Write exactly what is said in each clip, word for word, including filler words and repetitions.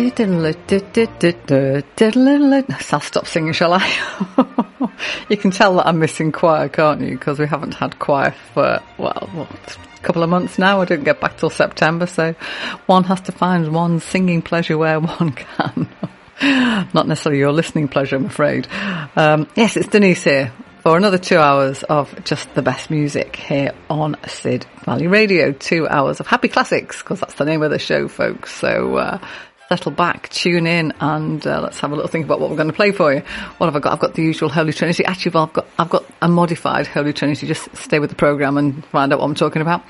I'll stop singing, shall I? You can tell that I'm missing choir, can't you? Because we haven't had choir for, well, what, a couple of months now. I didn't get back till September, so one has to find one's singing pleasure where one can. Not necessarily your listening pleasure, I'm afraid. Um, yes, it's Denise here for another two hours of just the best music here on Sid Valley Radio. Two hours of Happy Classics, because that's the name of the show, folks. So uh, settle back, tune in, and uh, let's have a little think about what we're going to play for you. What have I got? I've got the usual Holy Trinity. Actually, I've got, I've got a modified Holy Trinity. Just stay with the programme and find out what I'm talking about.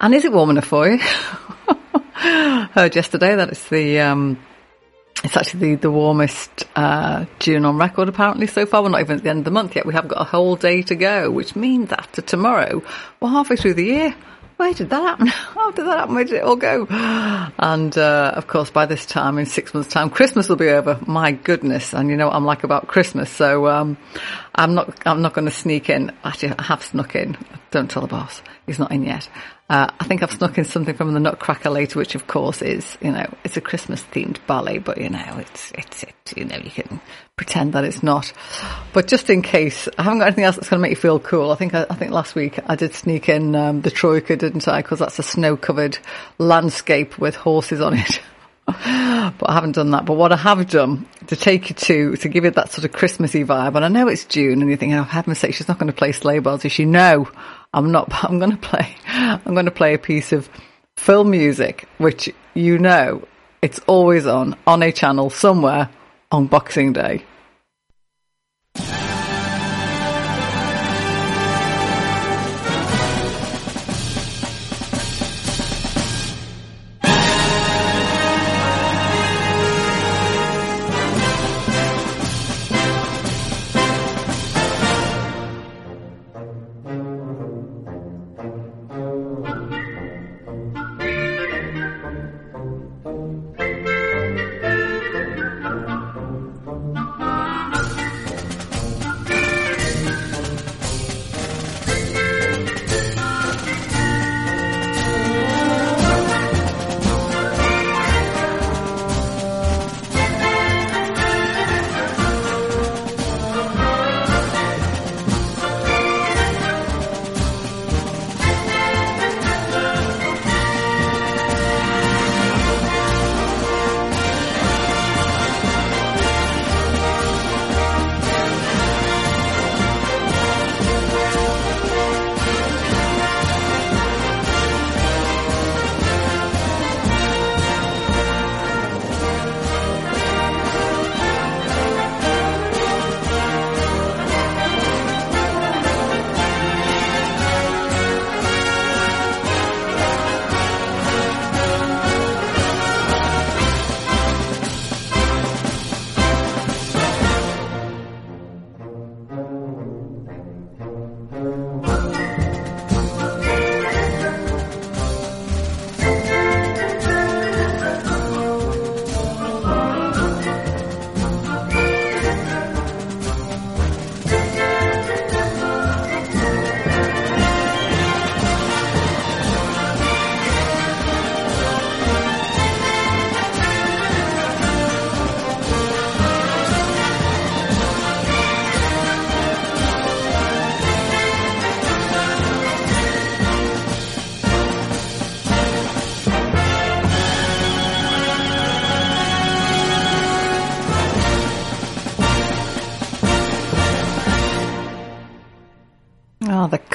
And is it warm enough for you? Heard yesterday that it's the... Um, It's actually the, the warmest uh, June on record, apparently, so far. We're not even at the end of the month yet. We have got a whole day to go, which means after tomorrow, we're halfway through the year. Where did that happen? How did that happen? Where did it all go? And, uh, of course, by this time, in six months' time, Christmas will be over. My goodness. And you know what I'm like about Christmas. So um, I'm not I'm not going to sneak in. Actually, I have snuck in. Don't tell the boss. He's not in yet. Uh, I think I've snuck in something from the Nutcracker later, which of course is, you know, it's a Christmas-themed ballet, but you know, it's it's it. You know, you can pretend that it's not. But just in case, I haven't got anything else that's going to make you feel cool. I think I, I think last week I did sneak in um, the Troika, didn't I? Because that's a snow-covered landscape with horses on it. But I haven't done that. But what I have done to take you to, to give you that sort of Christmassy vibe, and I know it's June, and you think, oh, for heaven's sake, she's not going to play sleigh bells, is she? No. I'm not, but I'm going to play, I'm going to play a piece of film music, which, you know, it's always on, on a channel somewhere on Boxing Day.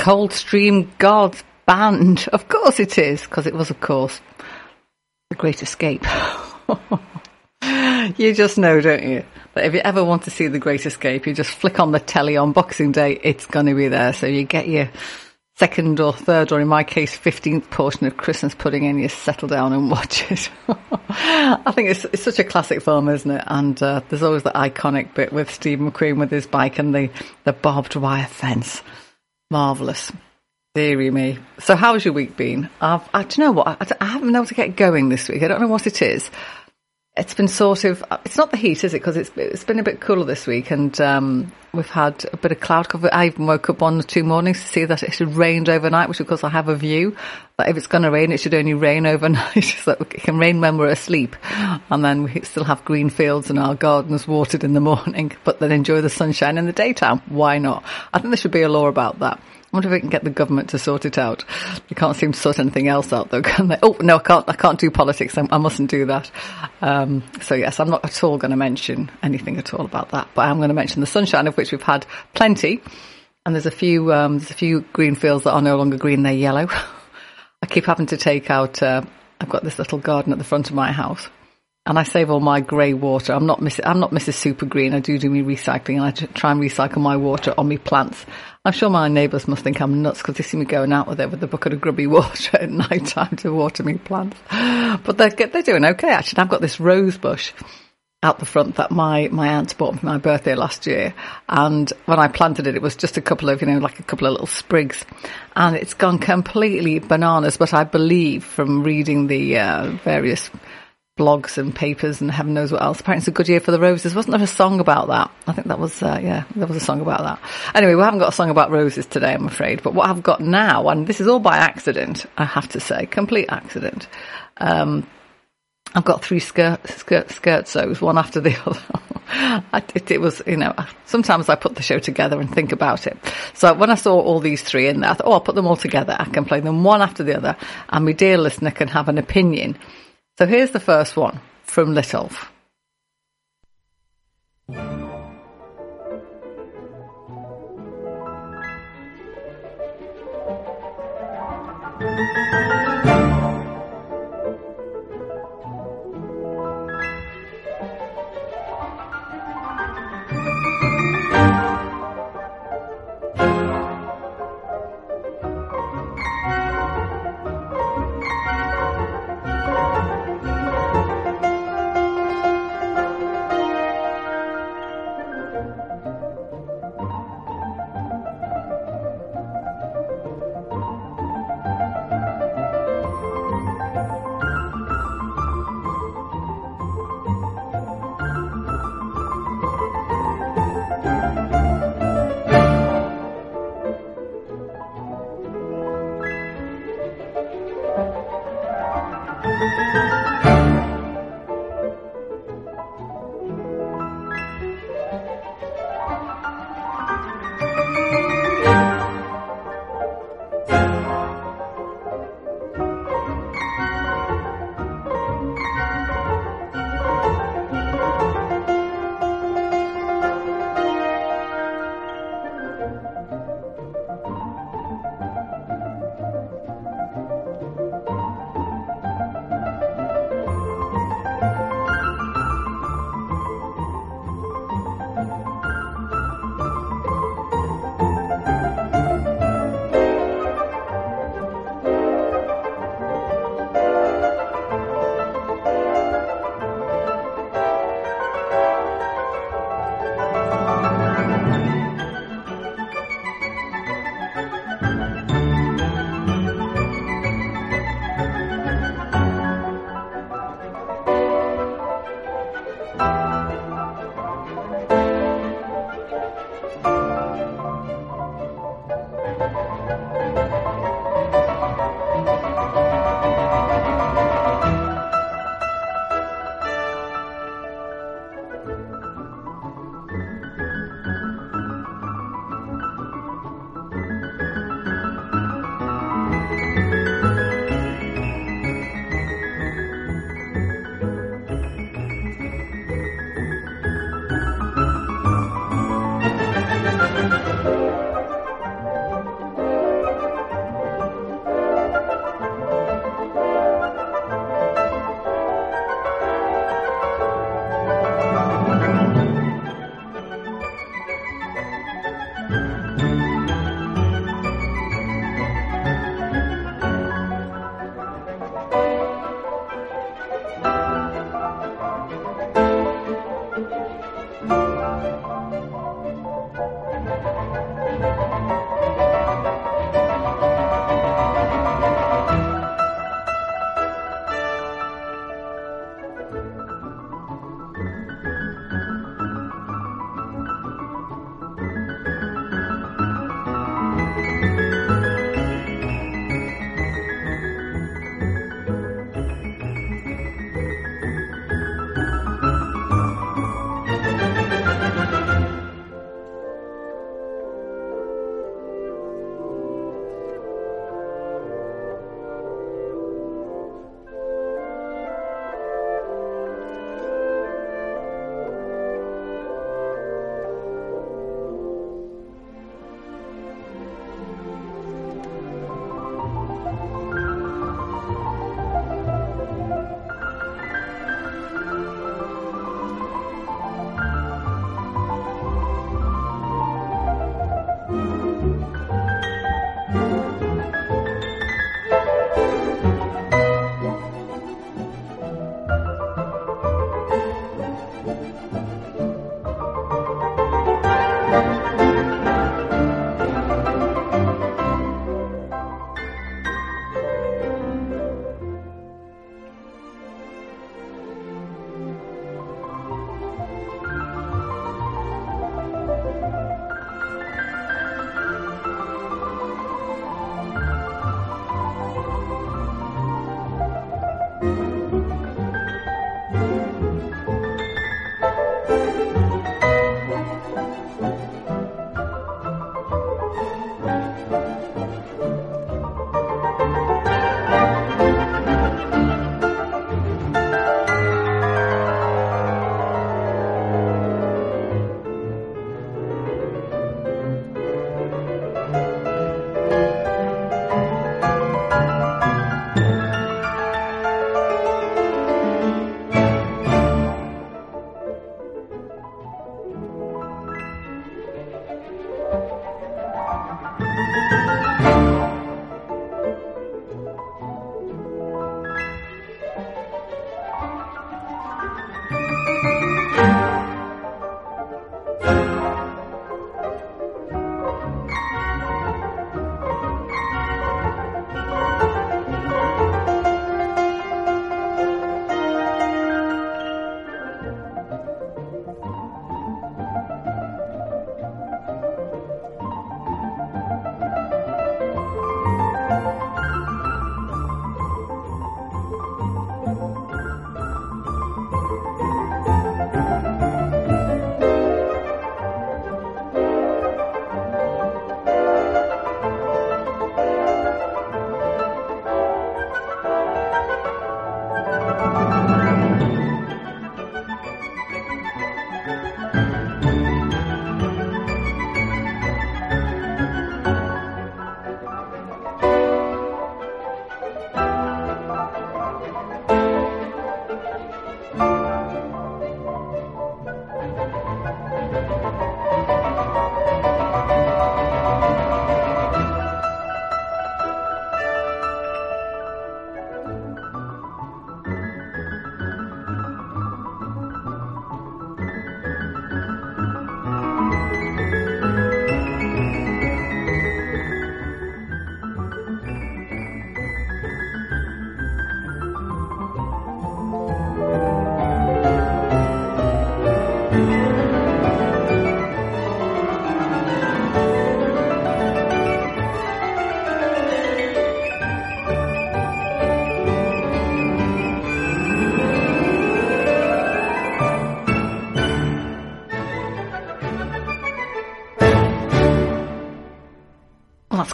Coldstream Guards Band. Of course it is, because it was, of course, The Great Escape. You just know, don't you? But if you ever want to see The Great Escape, you just flick on the telly on Boxing Day. It's going to be there. So you get your second or third, or in my case, fifteenth portion of Christmas pudding and you settle down and watch it. I think it's, it's such a classic film, isn't it? And uh, there's always the iconic bit with Steve McQueen with his bike and the, the barbed wire fence. Marvellous. Deary me. So how's your week been? I've, I, do you know what? I, I haven't been able to get going this week. I don't know what it is. it's been sort of, it's not the heat, is it? Because it's, it's been a bit cooler this week, and um, we've had a bit of cloud cover. I even woke up one or two mornings to see that it had rained overnight, which of course I have a view that if it's going to rain, it should only rain overnight, so that it can rain when we're asleep, and then we still have green fields and our gardens watered in the morning, but then enjoy the sunshine in the daytime. Why not? I think there should be a law about that. I wonder if we can get the government to sort it out. They can't seem to sort anything else out, though, can they? Oh, no, I can't I can't do politics. I, I mustn't do that. Um, so, yes, I'm not at all going to mention anything at all about that. But I am going to mention the sunshine, of which we've had plenty. And there's a few um, there's a few green fields that are no longer green. They're yellow. I keep having to take out... Uh, I've got this little garden at the front of my house. And I save all my grey water. I'm not, miss- I'm not Missus Super Green. I do do me recycling, and I try and recycle my water on me plants. I'm sure my neighbours must think I'm nuts because they see me going out with it with a bucket of grubby water at night time to water me plants. But they're, they're doing okay, actually. I've got this rose bush out the front that my, my aunt bought for my birthday last year. And when I planted it, it was just a couple of, you know, like a couple of little sprigs. And it's gone completely bananas. But I believe from reading the uh, various... blogs and papers and heaven knows what else. Apparently it's a good year for the roses. Wasn't there a song about that? I think that was, uh, yeah, there was a song about that. Anyway, we haven't got a song about roses today, I'm afraid. But what I've got now, and this is all by accident, I have to say, complete accident. Um, I've got three skirt, skirt, scherzos, one after the other. it, it was, you know, sometimes I put the show together and think about it. So when I saw all these three in there, I thought, oh, I'll put them all together. I can play them one after the other. And my dear listener can have an opinion. So here's the first one from Litolff.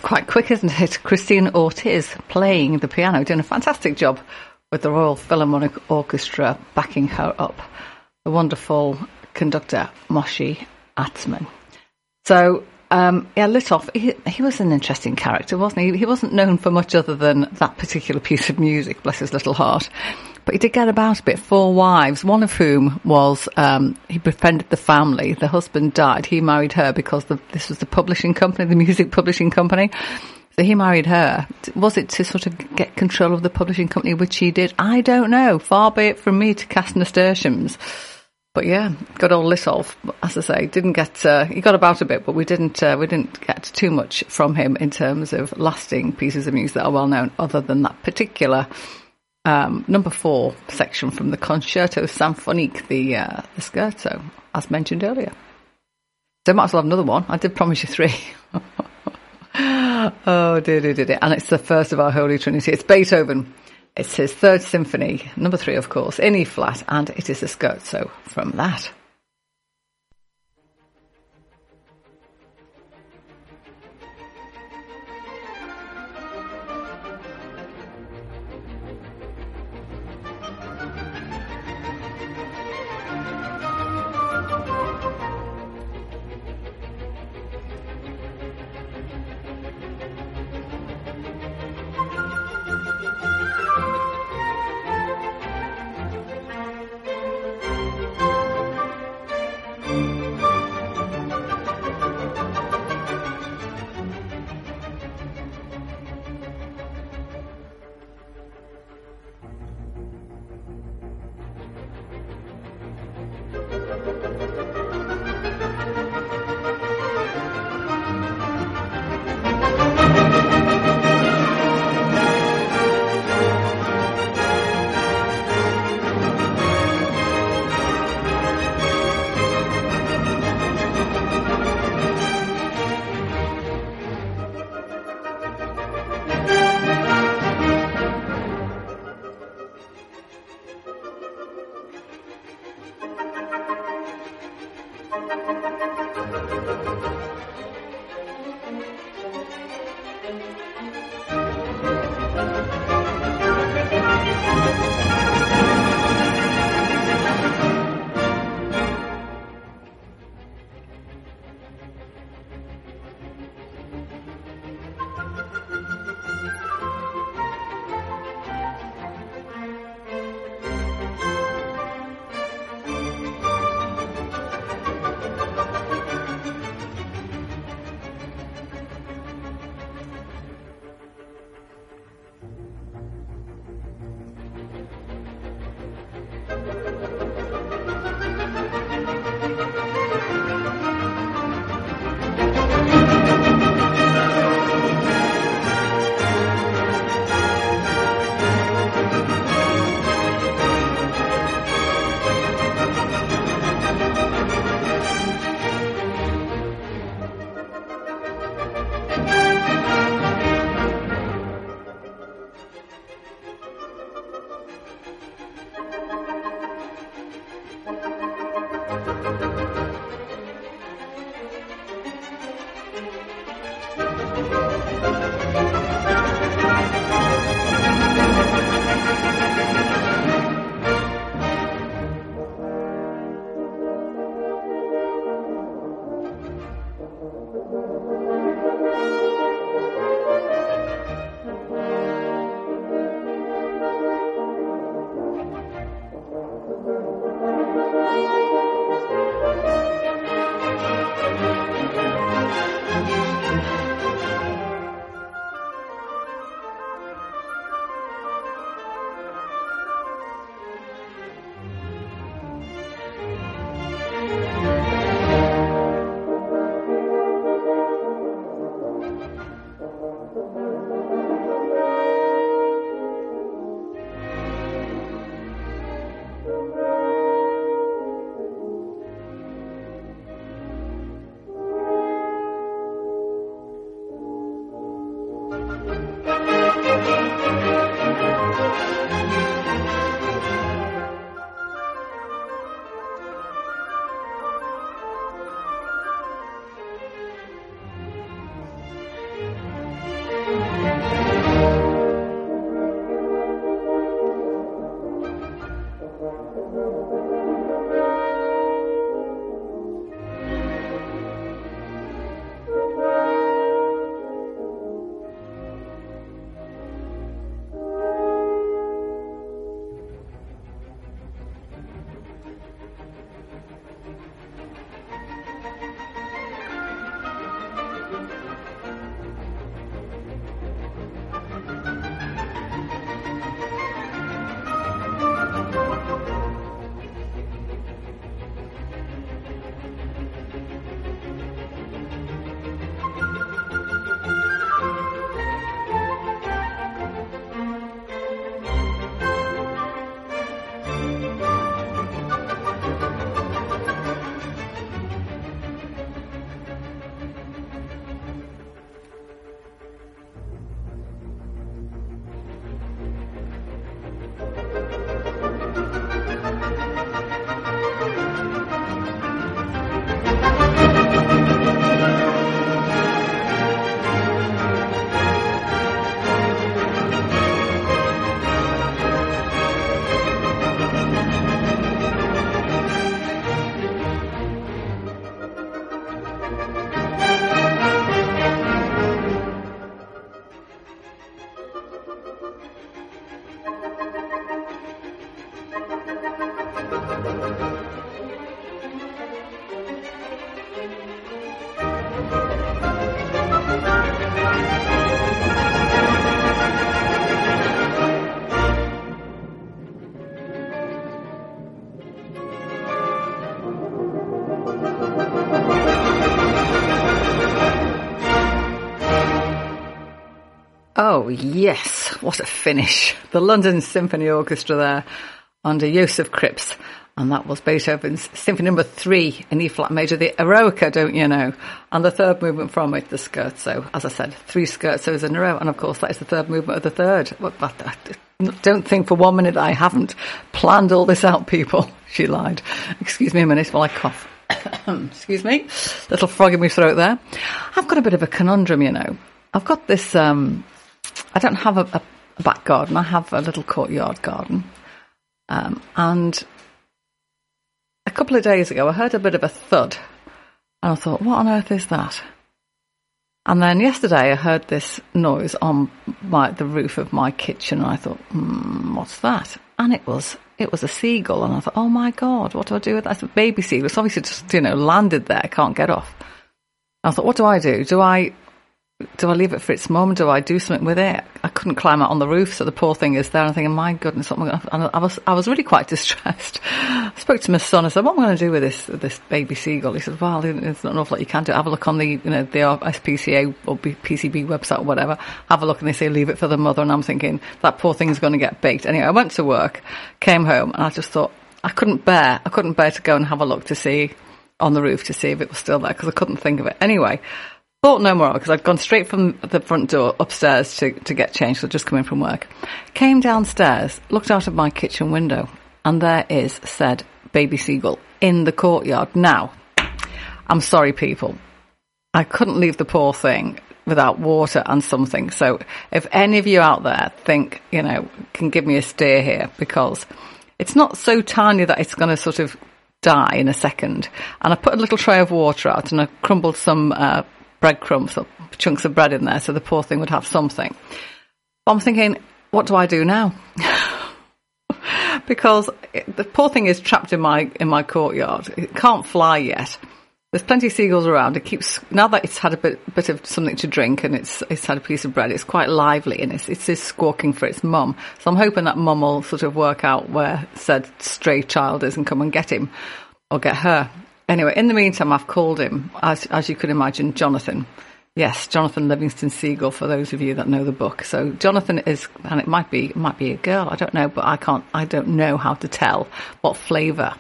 Quite quick, isn't it? Christine Ortiz playing the piano, doing a fantastic job with the Royal Philharmonic Orchestra backing her up. The wonderful conductor, Moshe Atzmon. So, um, yeah, Litolff, he, he was an interesting character, wasn't he? He wasn't known for much other than that particular piece of music, bless his little heart. But he did get about a bit, four wives, one of whom was, um, he befriended the family. The husband died. He married her because the, this was the publishing company, the music publishing company. So he married her. Was it to sort of get control of the publishing company, which he did? I don't know. Far be it from me to cast nasturtiums. But yeah, good old Litolff, as I say, didn't get, uh, he got about a bit, but we didn't, uh, we didn't get too much from him in terms of lasting pieces of music that are well known other than that particular Um, number four section from the Concerto Symphonique, the, uh, the Scherzo, as mentioned earlier. So might as well have another one. I did promise you three. oh, dear, dear, dear, dear. And it's the first of our Holy Trinity. It's Beethoven. It's his third symphony, number three, of course, in E-flat, and it is a Scherzo from that. Oh, yes, what a finish. The London Symphony Orchestra there under Yosef Cripps. And that was Beethoven's Symphony Number three in E-flat major, the Eroica, don't you know? And the third movement from it, the scherzo. As I said, three scherzos in a row. And, of course, that is the third movement of the third. But I don't think for one minute that I haven't planned all this out, people. She lied. Excuse me a minute while I cough. Excuse me. Little frog in my throat there. I've got a bit of a conundrum, you know. I've got this... Um, I don't have a, a back garden. I have a little courtyard garden. Um, and a couple of days ago, I heard a bit of a thud. And I thought, what on earth is that? And then yesterday, I heard this noise on my, the roof of my kitchen. And I thought, hmm, what's that? And it was it was a seagull. And I thought, oh, my God, what do I do with that? It's a baby seagull. It's obviously just, you know, landed there. Can't get off. And I thought, what do I do? Do I... Do I leave it for its mum? Do I do something with it? I couldn't climb out on the roof, so the poor thing is there. And I'm thinking, my goodness, what am I going to... And I was, I was really quite distressed. I spoke to my son. I said, what am I going to do with this this baby seagull? He said, well, there's not an awful lot you can do. Have a look on the you know the R S P C A or P C B website or whatever. Have a look, and they say leave it for the mother. And I'm thinking, that poor thing's going to get baked. Anyway, I went to work, came home, and I just thought, I couldn't bear, I couldn't bear to go and have a look to see on the roof to see if it was still there because I couldn't think of it. Anyway... Thought no more, because I'd gone straight from the front door upstairs to, to get changed. So I'd just come in from work. Came downstairs, looked out of my kitchen window, and there is said baby seagull in the courtyard. Now, I'm sorry, people. I couldn't leave the poor thing without water and something. So if any of you out there think, you know, can give me a steer here, because it's not so tiny that it's going to sort of die in a second. And I put a little tray of water out and I crumbled some uh, breadcrumbs or chunks of bread in there so the poor thing would have something. But I'm thinking, what do I do now? Because it, the poor thing is trapped in my in my courtyard. It can't fly yet. There's plenty of seagulls around. It keeps, now that it's had a bit, bit of something to drink and it's it's had a piece of bread, it's quite lively and it's it's just squawking for its mum. So I'm hoping that mum will sort of work out where said stray child is and come and get him or get her. Anyway, in the meantime, I've called him, as as you could imagine, Jonathan. Yes, Jonathan Livingston Seagull, for those of you that know the book. So Jonathan is, and it might be it might be a girl, I don't know, but I can't, I don't know how to tell what flavour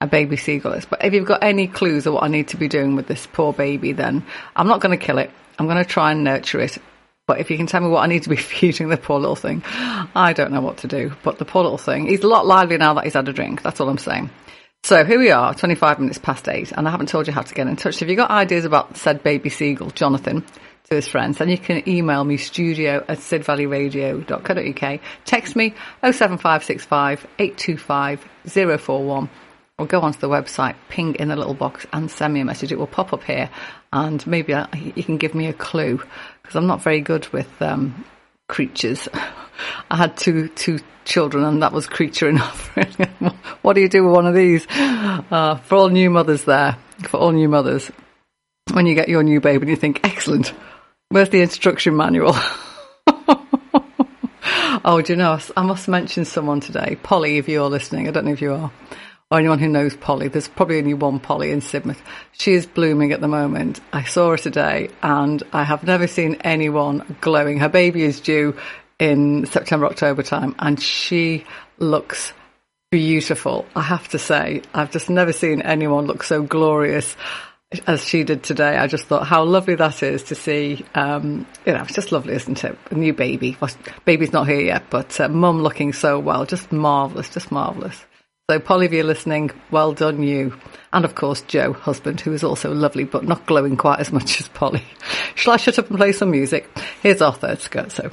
a baby seagull is. But if you've got any clues of what I need to be doing with this poor baby, then I'm not going to kill it. I'm going to try and nurture it. But if you can tell me what I need to be feeding the poor little thing, I don't know what to do. But the poor little thing, he's a lot livelier now that he's had a drink. That's all I'm saying. So here we are, twenty-five minutes past eight, and I haven't told you how to get in touch. So if you've got ideas about said baby seagull, Jonathan, to his friends, then you can email me studio at sid valley radio dot co dot uk, text me oh seven five six five, eight two five, oh four one, or go onto the website, ping in the little box and send me a message. It will pop up here and maybe I, you can give me a clue, because I'm not very good with um, creatures. I had two two children and that was creature enough. What do you do with one of these? Uh, for all new mothers there, for all new mothers, when you get your new baby and you think, excellent, where's the instruction manual? Oh, do you know, I must mention someone today, Polly, if you're listening, I don't know if you are, or anyone who knows Polly, there's probably only one Polly in Sidmouth. She is blooming at the moment. I saw her today and I have never seen anyone glowing. Her baby is due in September, October time, and she looks beautiful, I have to say. I've just never seen anyone look so glorious as she did today. I just thought how lovely that is to see. Um, you know, it's just lovely, isn't it? A new baby. Well, baby's not here yet, but uh, mum looking so well. Just marvellous, just marvellous. So, Polly, if you're listening, well done you. And, of course, Joe, husband, who is also lovely, but not glowing quite as much as Polly. Shall I shut up and play some music? Here's our third scherzo.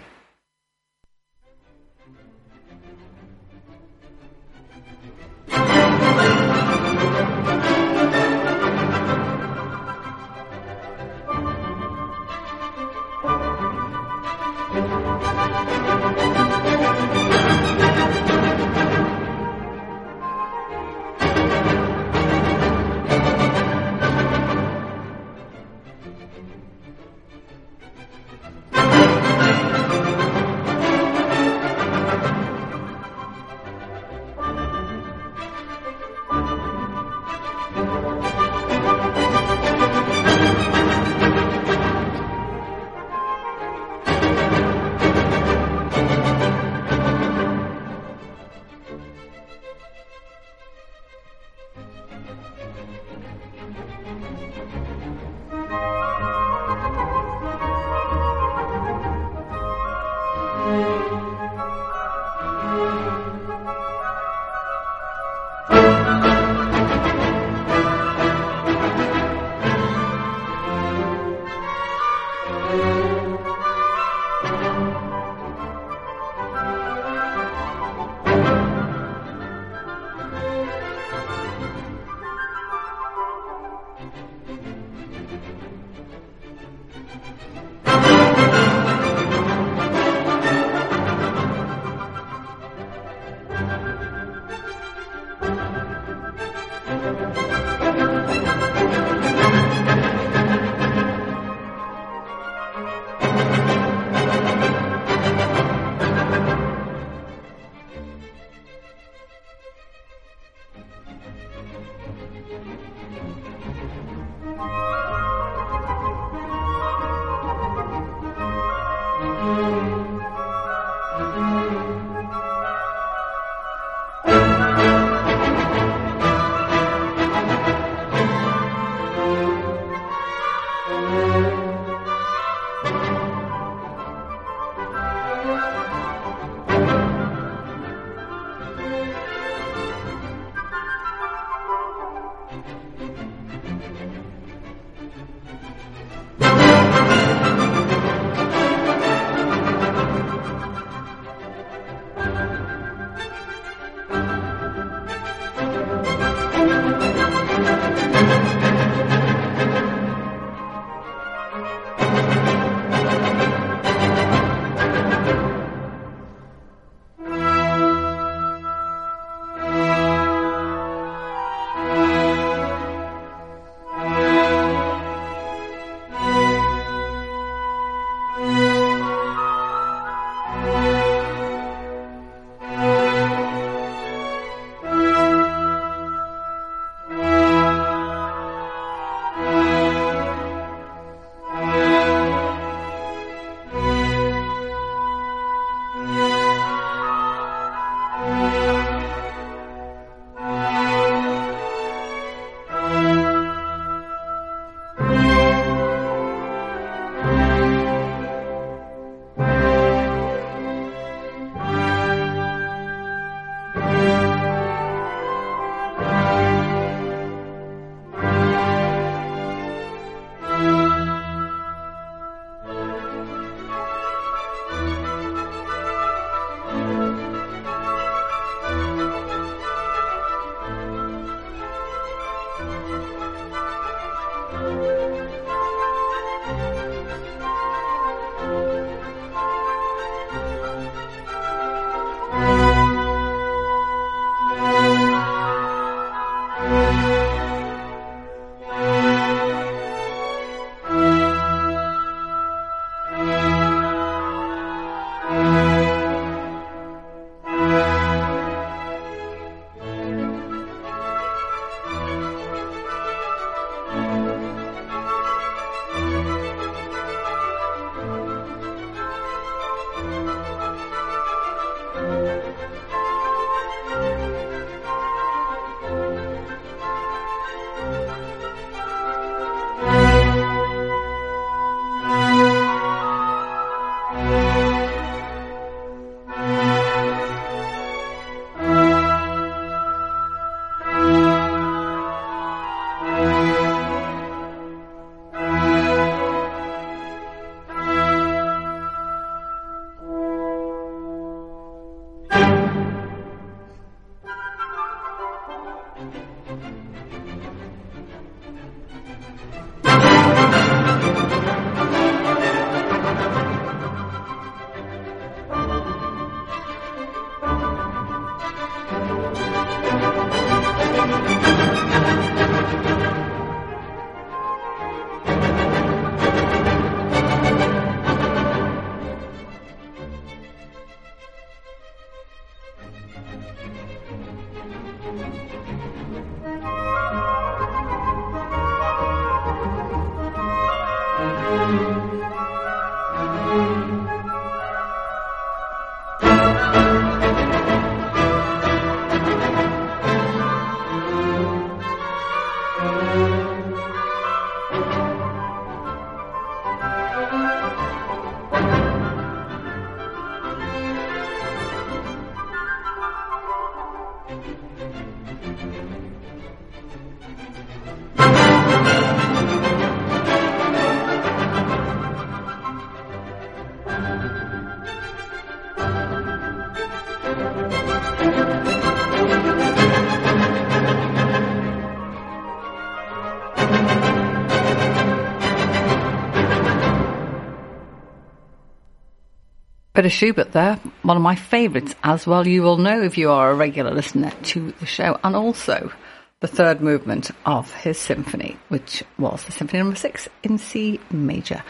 Bit of Schubert there, one of my favourites as well. You will know if you are a regular listener to the show, and also the third movement of his symphony, which was the symphony number six in C major.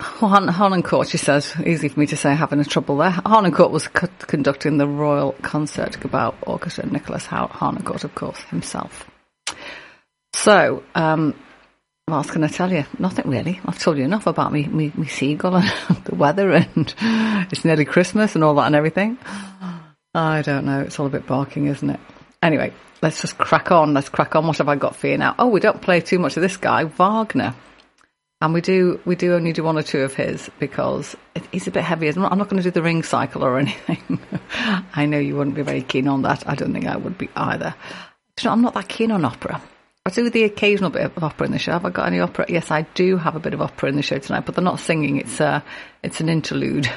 Harnoncourt, she says, easy for me to say, having a trouble there. Harnoncourt was c- conducting the Royal Concertgebouw Orchestra, Nicholas Harnoncourt, of course, himself. So, um... what else can I tell you? Nothing really. I've told you enough about me, me, me seagull and the weather, and it's nearly Christmas and all that and everything. I don't know. It's all a bit barking, isn't it? Anyway, let's just crack on. Let's crack on. What have I got for you now? Oh, we don't play too much of this guy, Wagner. And we do we do only do one or two of his because it, he's a bit heavy. I'm not, I'm not going to do the Ring Cycle or anything. I know you wouldn't be very keen on that. I don't think I would be either. you know, I'm not that keen on opera. I do the occasional bit of opera in the show. Have I got any opera? Yes, I do have a bit of opera in the show tonight, but they're not singing. It's uh, it's an interlude.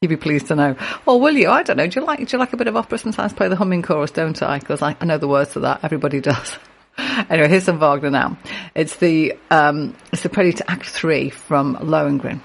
You'd be pleased to know. Or will you? I don't know. Do you like do you like a bit of opera? Sometimes play the humming chorus, don't I? Because I, I know the words to that. Everybody does. Anyway, here's some Wagner now. It's the um, it's the prelude to Act Three from Lohengrin.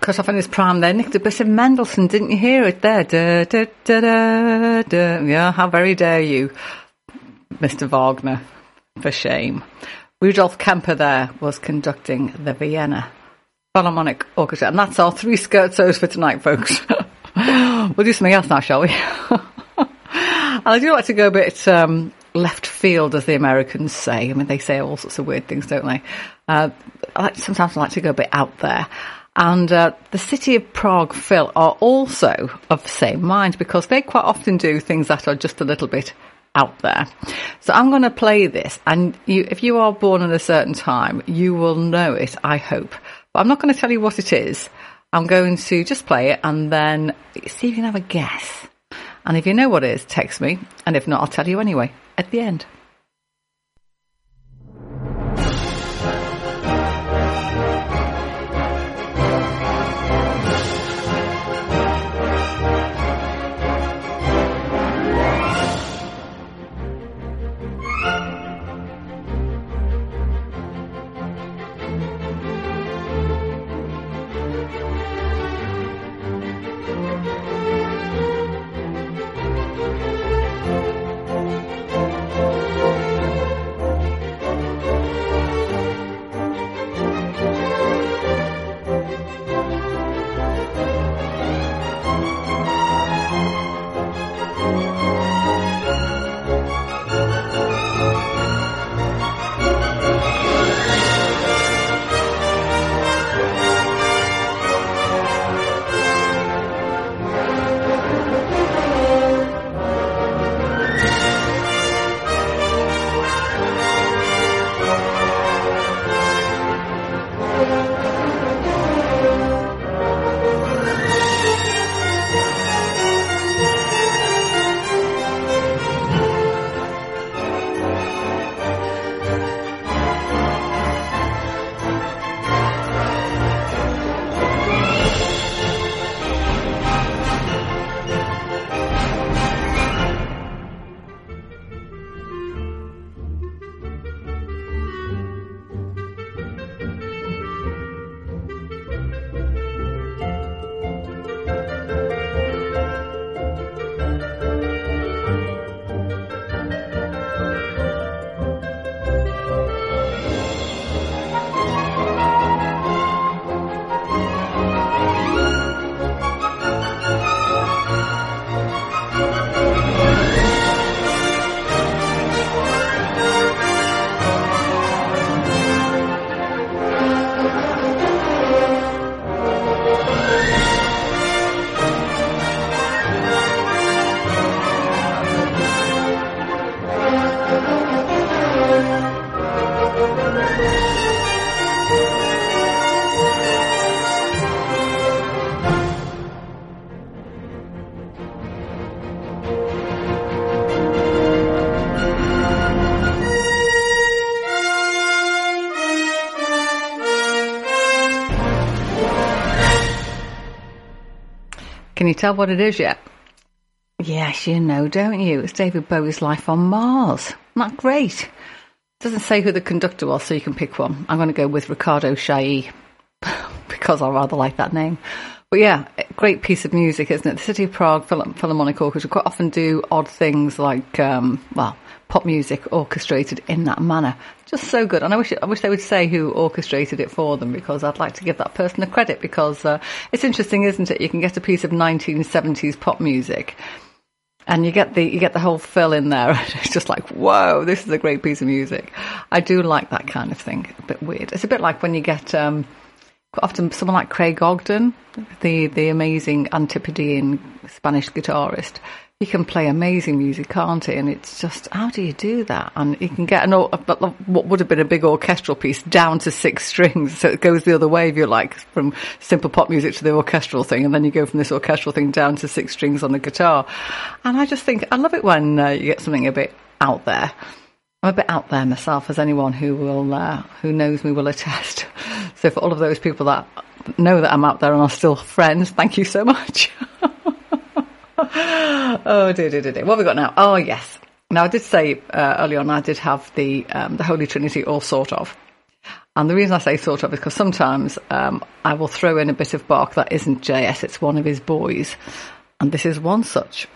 Cut off on his prime there. Nick, a bit of Mendelssohn, didn't you hear it there? Da, da, da, da, da. Yeah, how very dare you, Mister Wagner, for shame. Rudolf Kemper there was conducting the Vienna Philharmonic Orchestra. And that's our three scherzos for tonight, folks. We'll do something else now, shall we? And I do like to go a bit um, left field, as the Americans say. I mean, they say all sorts of weird things, don't they? Uh, I like, sometimes I like to go a bit out there. And uh, the City of Prague Phil are also of the same mind, because they quite often do things that are just a little bit out there. So I'm going to play this, and you, if you are born at a certain time, you will know it, I hope. But I'm not going to tell you what it is. I'm going to just play it and then see if you can have a guess. And if you know what it is, text me, and if not, I'll tell you anyway at the end. Can you tell what it is yet? Yes, you know, don't you? It's David Bowie's Life on Mars. Not great. Doesn't say who the conductor was, so you can pick one. I'm going to go with Ricardo Chailly, because I rather like that name. But yeah, great piece of music, isn't it? The City of Prague Philharmonic Orchestra quite often do odd things like, um, well, pop music orchestrated in that manner. Just so good. And I wish I wish they would say who orchestrated it for them, because I'd like to give that person the credit, because uh, it's interesting, isn't it? You can get a piece of nineteen seventies pop music, and you get the you get the whole fill in there. It's just like, whoa, this is a great piece of music. I do like that kind of thing. A bit weird. It's a bit like when you get um, quite often someone like Craig Ogden, the the amazing Antipodean Spanish guitarist. He can play amazing music, can't he? And it's just, how do you do that? And you can get an what would have been a big orchestral piece down to six strings, so it goes the other way, if you like, from simple pop music to the orchestral thing, and then you go from this orchestral thing down to six strings on the guitar. And I just think, I love it when uh, you get something a bit out there. I'm a bit out there myself, as anyone who will uh, who knows me will attest. So for all of those people that know that I'm out there and are still friends, thank you so much. Oh dear, dear, dear, dear. What have we got now? Oh yes. Now I did say uh, early on I did have the um, the Holy Trinity, or sort of. And the reason I say sort of is because sometimes um, I will throw in a bit of Bach that isn't J S, it's one of his boys. And this is one such.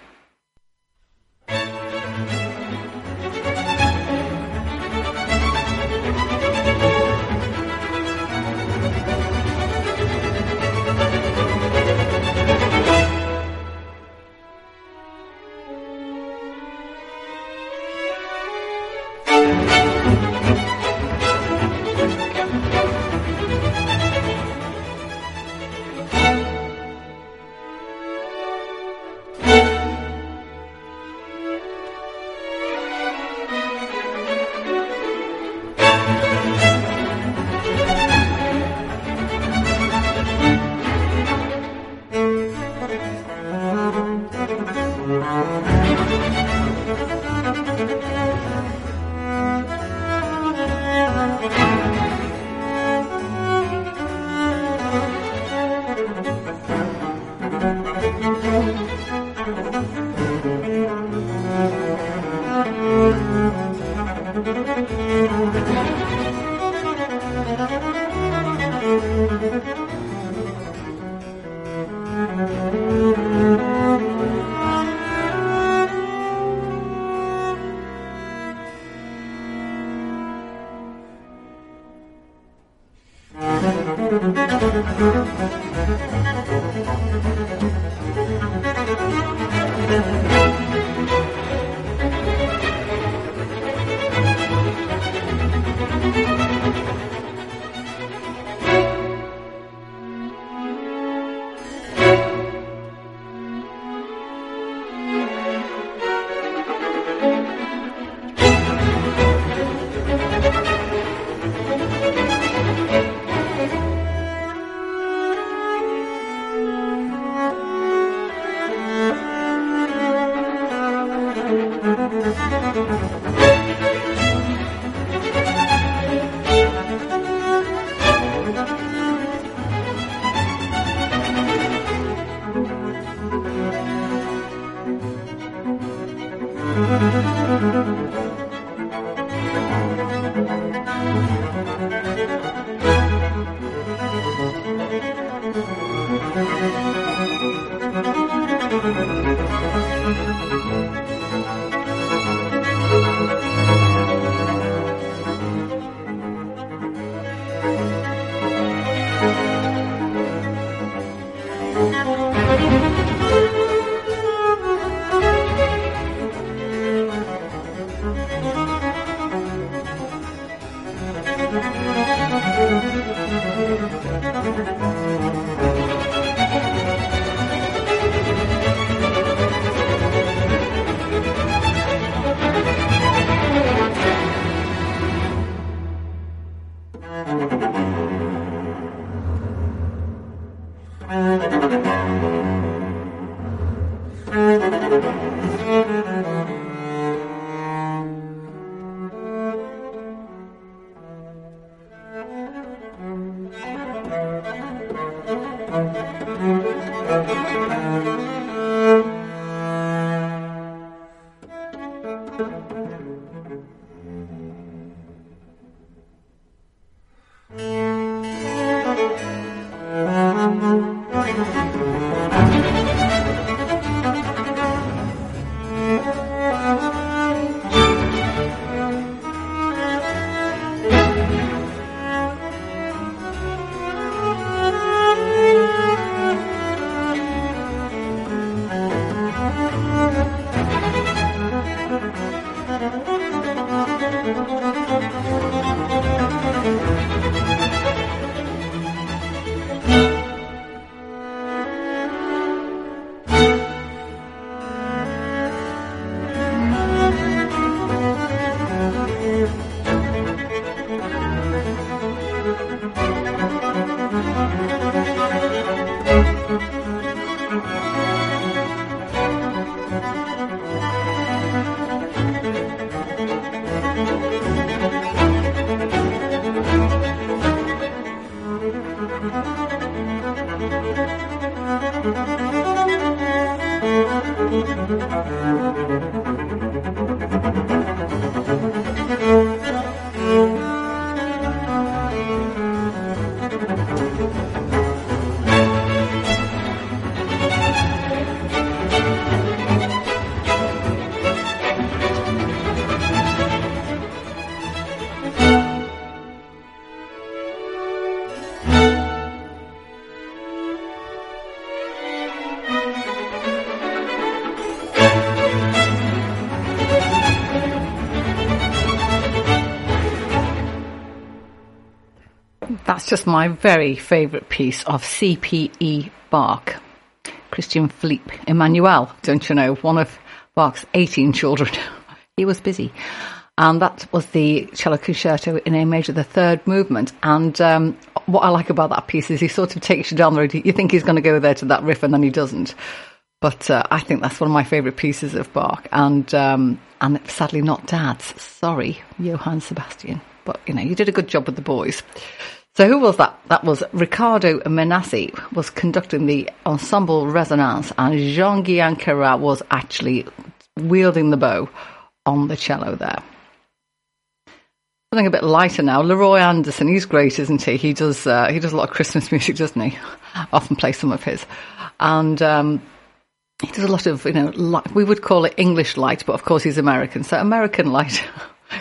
Just my very favourite piece of C P E Bach, Christian Philipp Emanuel, don't you know, one of Bach's eighteen children. He was busy. And that was the cello concerto in A major, the third movement. And um, what I like about that piece is he sort of takes you down the road. You think he's going to go there to that riff and then he doesn't. But uh, I think that's one of my favourite pieces of Bach. And, um, and sadly not Dad's. Sorry, Johann Sebastian. But, you know, you did a good job with the boys. So who was that? That was Riccardo Menassi was conducting the ensemble Resonance, and Jean-Guillain Carrat was actually wielding the bow on the cello there. Something a bit lighter now. Leroy Anderson, he's great, isn't he? He does uh, he does a lot of Christmas music, doesn't he? I often play some of his. And um, he does a lot of, you know, light, we would call it English light, but of course he's American. So American light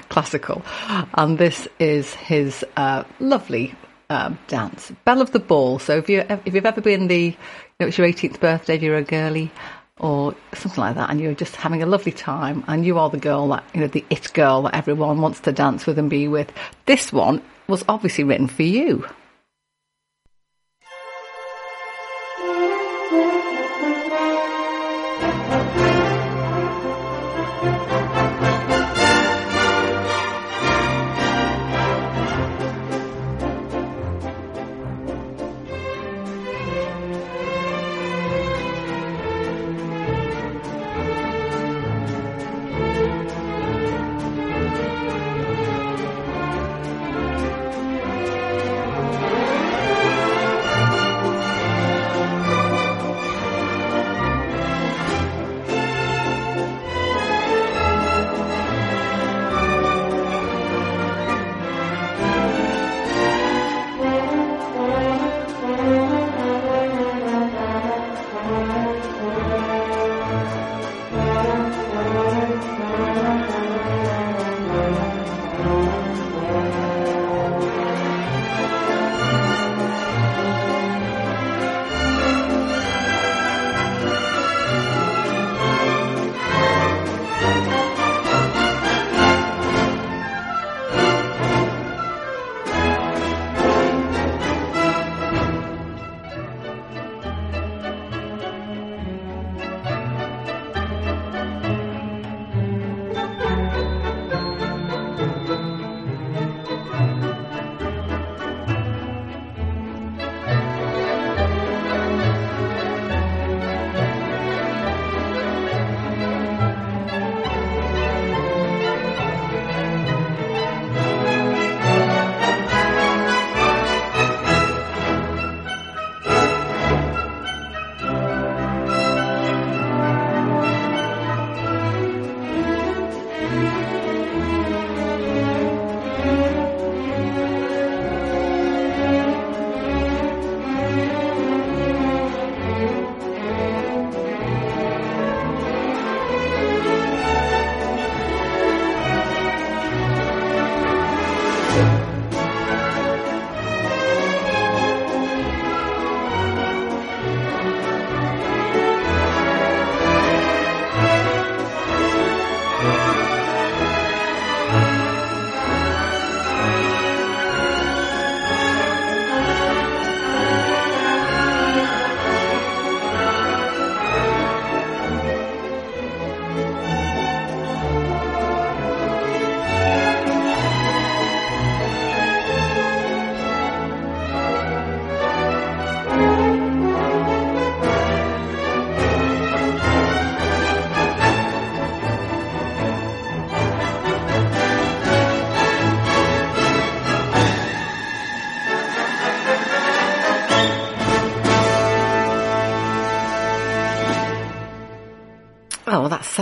classical, and this is his uh, lovely uh, dance, Belle of the Ball. So if you if you've ever been the, you know, it's your eighteenth birthday, if you're a girly or something like that, and you're just having a lovely time, and you are the girl that, you know, the it girl that everyone wants to dance with and be with. This one was obviously written for you.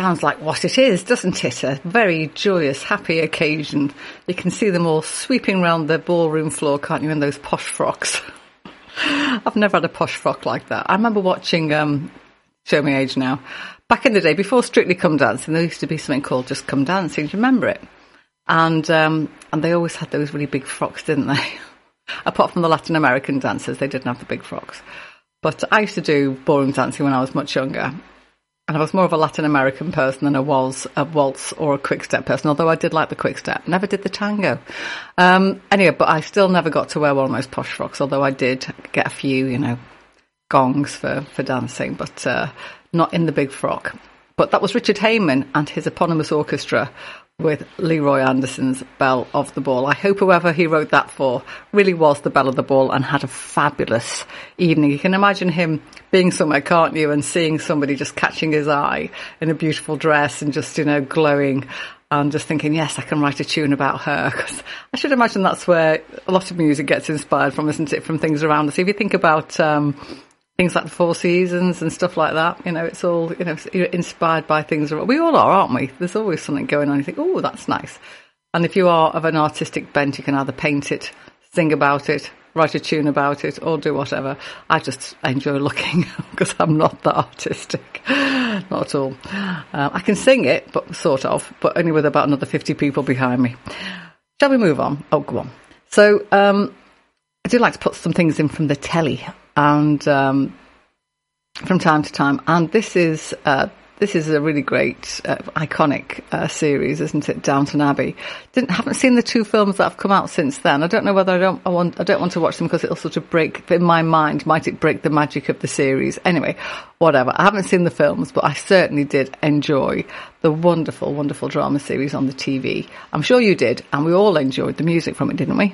sounds like what it is, doesn't it? A very joyous, happy occasion. You can see them all sweeping round the ballroom floor, can't you, in those posh frocks. I've never had a posh frock like that. I remember watching, um, show me age now, back in the day, before Strictly Come Dancing, there used to be something called Just Come Dancing. Do you remember it? And um, and they always had those really big frocks, didn't they? Apart from the Latin American dancers, they didn't have the big frocks. But I used to do ballroom dancing when I was much younger. And I was more of a Latin American person than a waltz, a waltz or a quick step person, although I did like the quick step. Never did the tango. Um, anyway, but I still never got to wear one of those posh frocks, although I did get a few, you know, gongs for, for dancing, but uh, not in the big frock. But that was Richard Heyman and his eponymous orchestra with Leroy Anderson's Belle of the Ball. I hope whoever he wrote that for really was the Belle of the Ball and had a fabulous evening. You can imagine him being somewhere, can't you, and seeing somebody just catching his eye in a beautiful dress and just, you know, glowing and just thinking, yes, I can write a tune about her. 'Cause I should imagine that's where a lot of music gets inspired from, isn't it, from things around us. If you think about um, things like the Four Seasons and stuff like that, you know, it's all, you know, inspired by things. We all are, aren't we? There's always something going on. You think, oh, that's nice. And if you are of an artistic bent, you can either paint it, sing about it, write a tune about it, or do whatever. I just enjoy looking because I'm not that artistic. Not at all. Uh, I can sing it, but sort of, but only with about another fifty people behind me. Shall we move on? Oh, go on. So um, I do like to put some things in from the telly. And um, from time to time, and this is uh, this is a really great, uh, iconic uh, series, isn't it? Downton Abbey. Didn't haven't seen the two films that have come out since then. I don't know whether I don't I want I don't want to watch them because it'll sort of break in my mind. Might it break the magic of the series? Anyway, whatever. I haven't seen the films, but I certainly did enjoy the wonderful, wonderful drama series on the T V. I'm sure you did, and we all enjoyed the music from it, didn't we?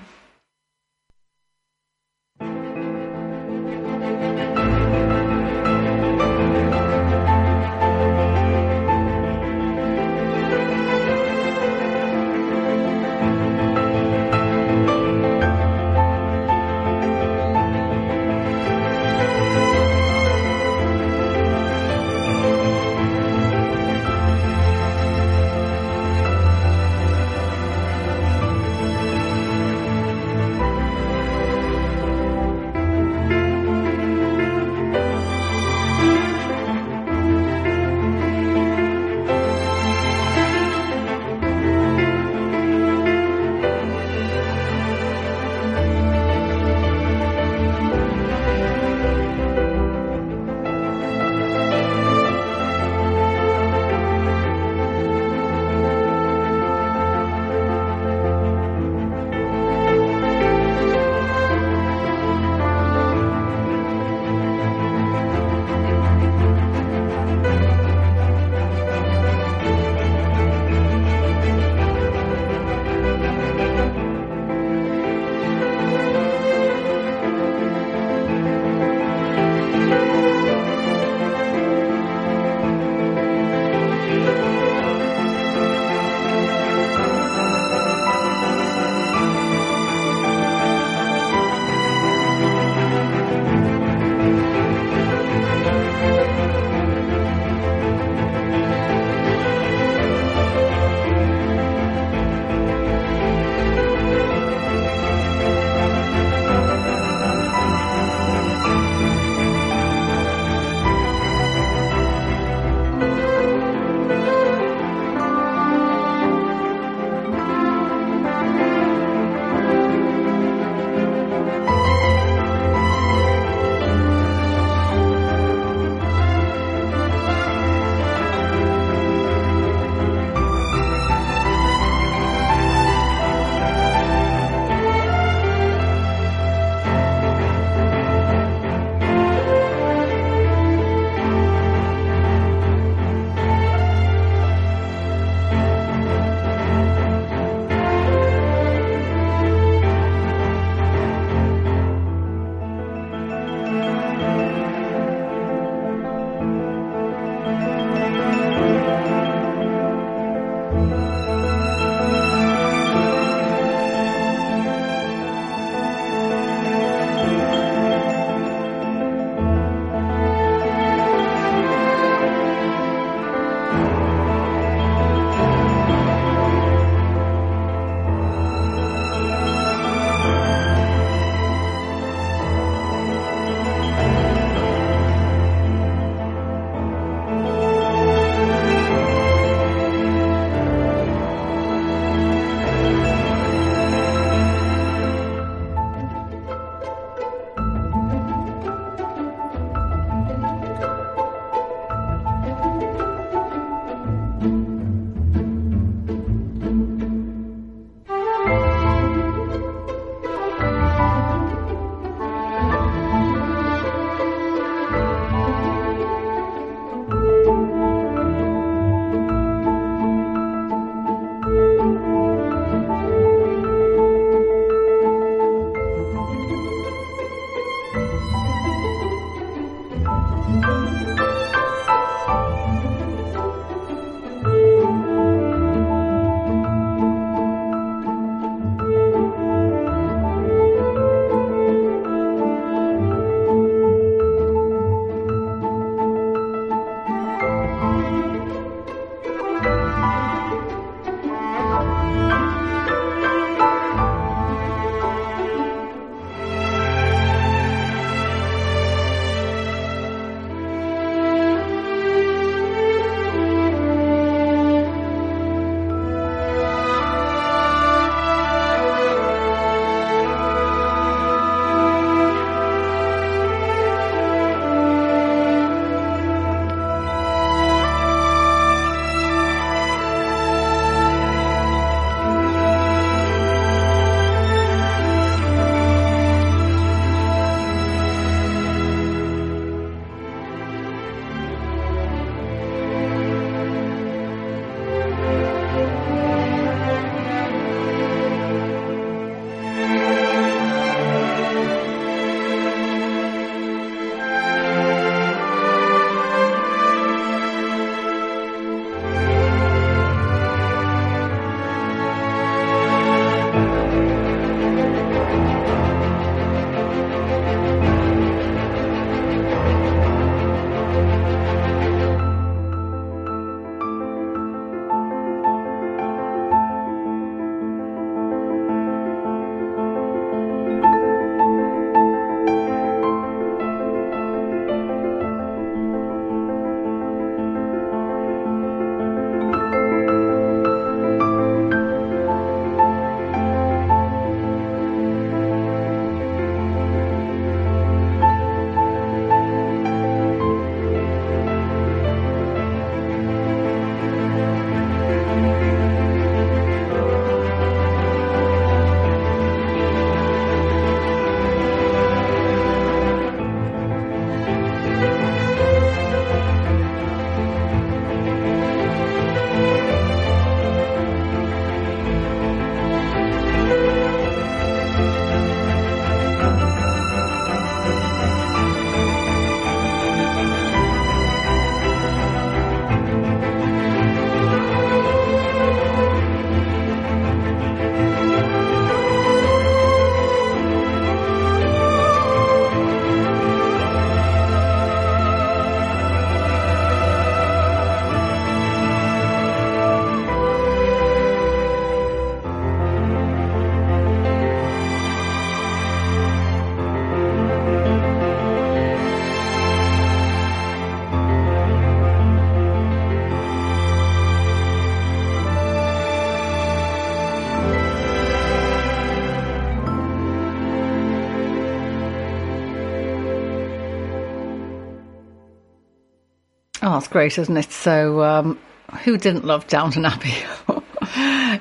Oh, it's great, isn't it? So um, who didn't love Downton Abbey?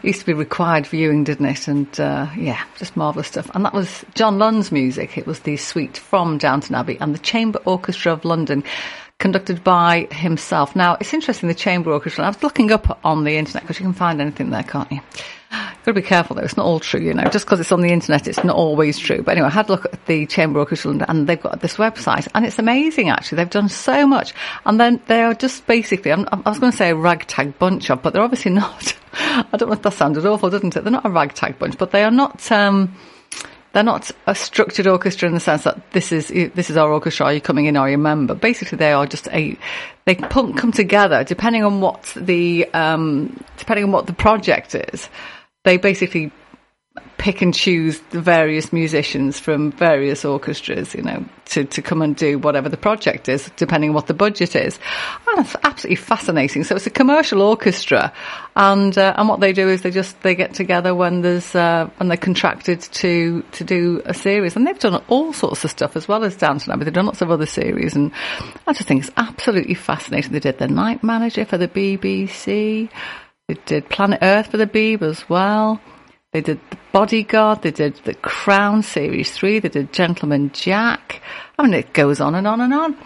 Used to be required viewing, didn't it? And uh, yeah, just marvellous stuff. And that was John Lund's music. It was the suite from Downton Abbey and the Chamber Orchestra of London, conducted by himself. Now, it's interesting, the Chamber Orchestra. I was looking up on the internet because you can find anything there, can't you? You've got to be careful, though. It's not all true, you know. Just because it's on the internet, it's not always true. But anyway, I had a look at the Chamber Orchestra and they've got this website. And it's amazing, actually. They've done so much. And then they are just basically, I'm, I was going to say a ragtag bunch of, but they're obviously not. I don't know if that sounded awful, doesn't it? They're not a ragtag bunch, but they are not... Um, They're not a structured orchestra in the sense that this is this is our orchestra, are you coming in, are you a member? Basically, they are just a... They come together, depending on what the um, depending on what the project is. They basically pick and choose the various musicians from various orchestras, you know, to, to come and do whatever the project is, depending on what the budget is. And it's absolutely fascinating. So it's a commercial orchestra, and uh, and what they do is they just they get together when there's uh, when they're contracted to to do a series, and they've done all sorts of stuff as well as Downton Abbey. They've done lots of other series, and I just think it's absolutely fascinating. They did The Night Manager for the B B C. They did Planet Earth for the Beeb as well. They did The Bodyguard, they did The Crown Series three, they did Gentleman Jack. I mean, it goes on and on and on.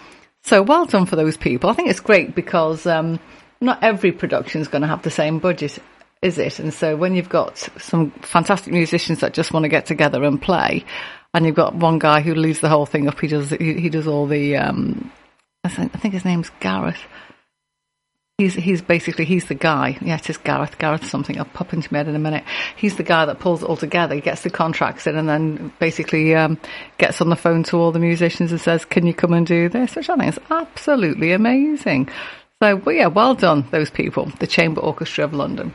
So well done for those people. I think it's great because um, not every production is going to have the same budget, is it? And so when you've got some fantastic musicians that just want to get together and play, and you've got one guy who leaves the whole thing up, he does he, he does all the... Um, I, think, I think his name's Gareth. He's he's basically, he's the guy. Yeah, it is Gareth. Gareth something. I'll pop into my head in a minute. He's the guy that pulls it all together. He gets the contracts in and then basically um, gets on the phone to all the musicians and says, can you come and do this? Which I think is absolutely amazing. So, well, yeah, well done, those people. The Chamber Orchestra of London.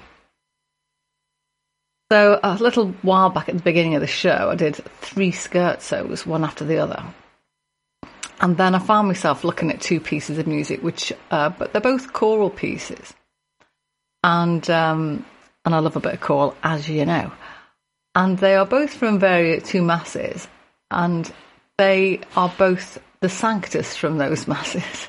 So, a little while back at the beginning of the show, I did three scherzos, one after the other. And then I found myself looking at two pieces of music, which, uh, but they're both choral pieces. And um, and I love a bit of choral, as you know. And they are both from various two masses. And they are both the Sanctus from those masses.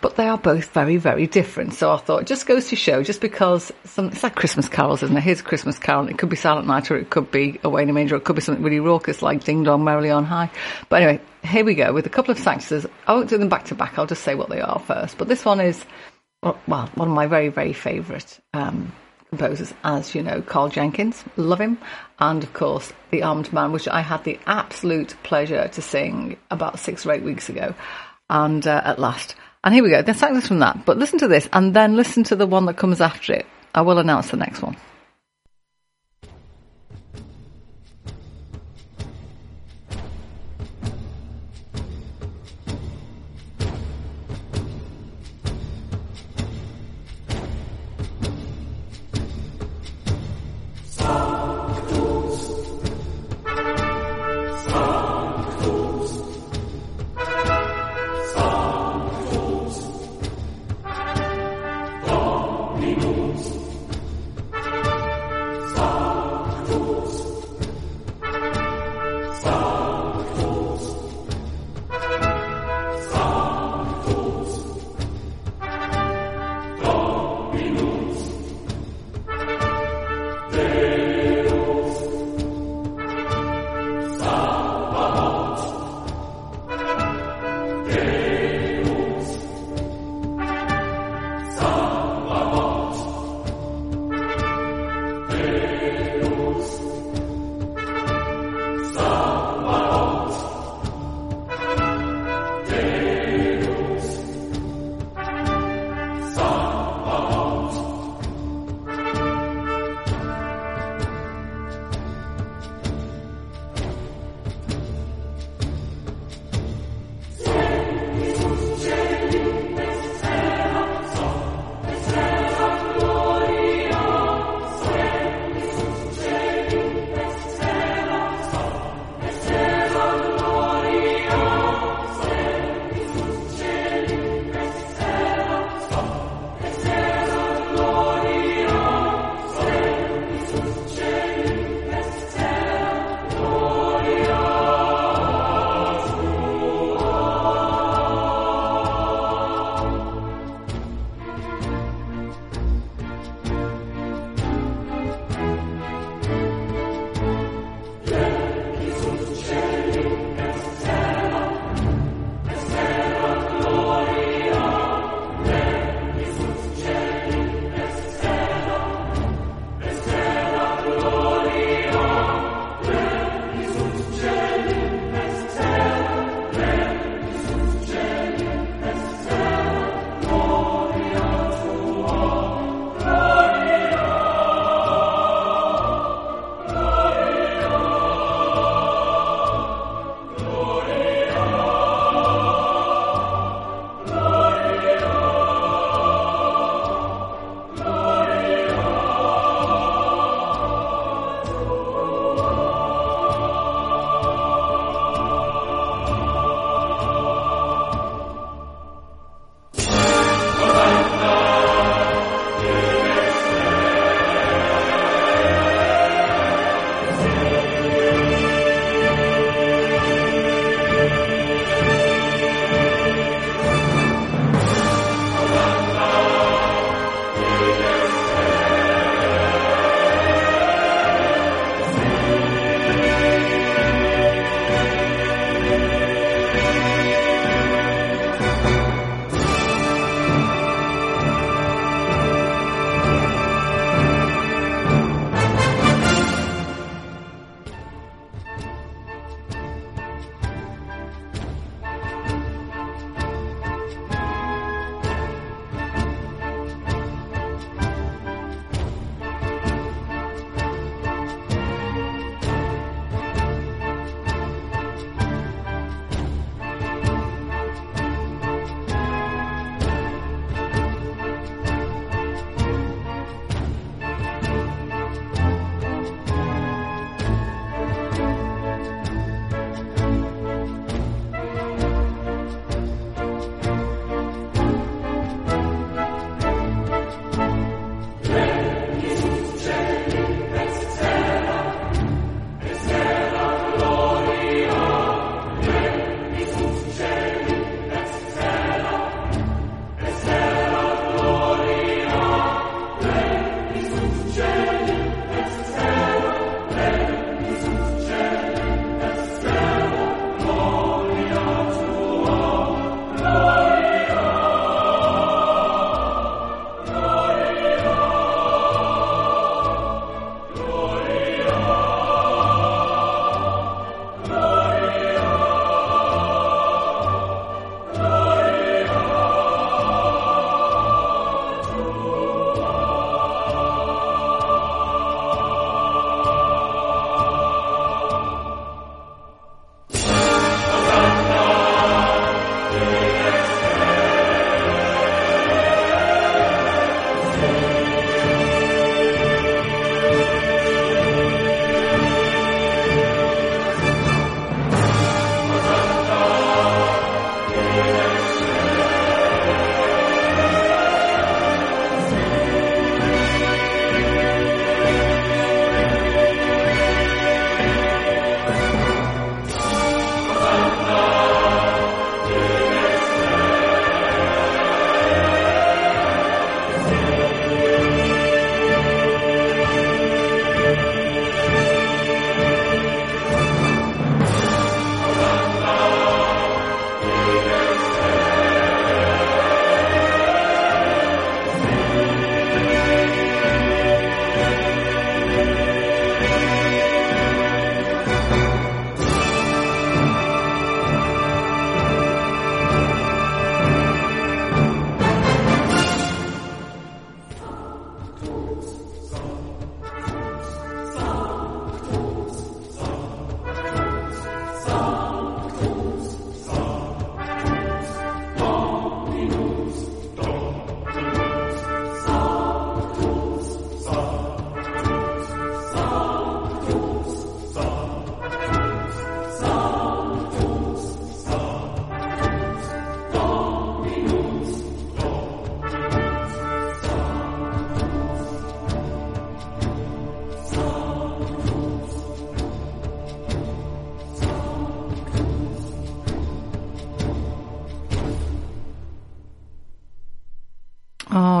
But they are both very, very different. So I thought, it just goes to show, just because, some, it's like Christmas carols, isn't it? Here's a Christmas carol, and it could be Silent Night, or it could be Away in a Manger, or it could be something really raucous, like Ding Dong Merrily on High. But anyway, here we go, with a couple of Sanctuses. I won't do them back to back, I'll just say what they are first. But this one is, well, one of my very, very favourite um, composers, as you know, Carl Jenkins, love him. And, of course, The Armed Man, which I had the absolute pleasure to sing about six or eight weeks ago, and uh, at last. And here we go, the Sanctus from that. But listen to this, and then listen to the one that comes after it. I will announce the next one.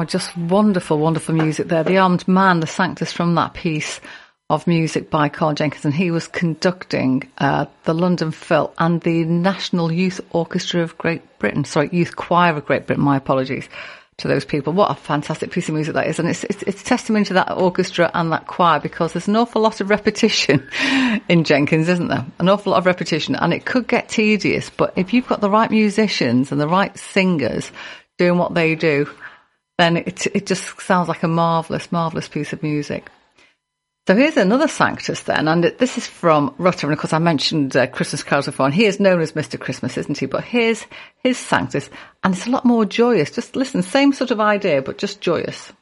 Oh, just wonderful, wonderful music there. The Armed Man, the Sanctus from that piece of music by Carl Jenkins, and he was conducting uh, the London Phil and the National Youth Orchestra of Great Britain, sorry, Youth Choir of Great Britain, my apologies to those people. What a fantastic piece of music that is, and it's it's, it's testament to that orchestra and that choir, because there's an awful lot of repetition in Jenkins, isn't there? An awful lot of repetition, and it could get tedious, but if you've got the right musicians and the right singers doing what they do, then it it just sounds like a marvellous, marvellous piece of music. So here's another Sanctus then, and this is from Rutter, and of course I mentioned uh, Christmas carols before, and he is known as Mister Christmas, isn't he? But here's his Sanctus, and it's a lot more joyous. Just listen, same sort of idea, but just joyous.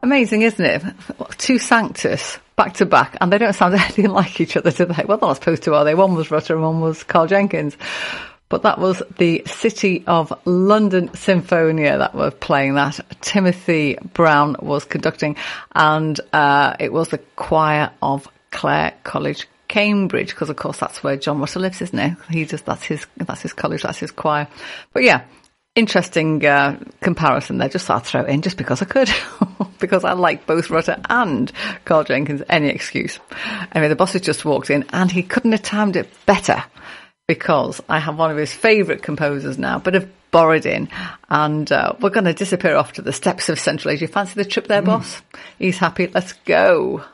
Amazing, isn't it? Two Sanctus back to back, and they don't sound anything like each other, do they? Well, they're not supposed to, are they? One was Rutter and one was Carl Jenkins. But that was the City of London Symphonia that were playing that. Timothy Brown was conducting, and uh, it was the choir of Clare College, Cambridge, because of course that's where John Rutter lives, isn't it? He just that's his that's his college, that's his choir. But yeah, interesting uh, comparison there. Just thought I'd throw it in just because I could. Because I like both Rutter and Carl Jenkins, any excuse. Anyway, the boss has just walked in, and he couldn't have timed it better, because I have one of his favourite composers now, but have borrowed in, and uh, we're going to disappear off to the steppes of Central Asia. Fancy the trip there, mm. boss? He's happy. Let's go.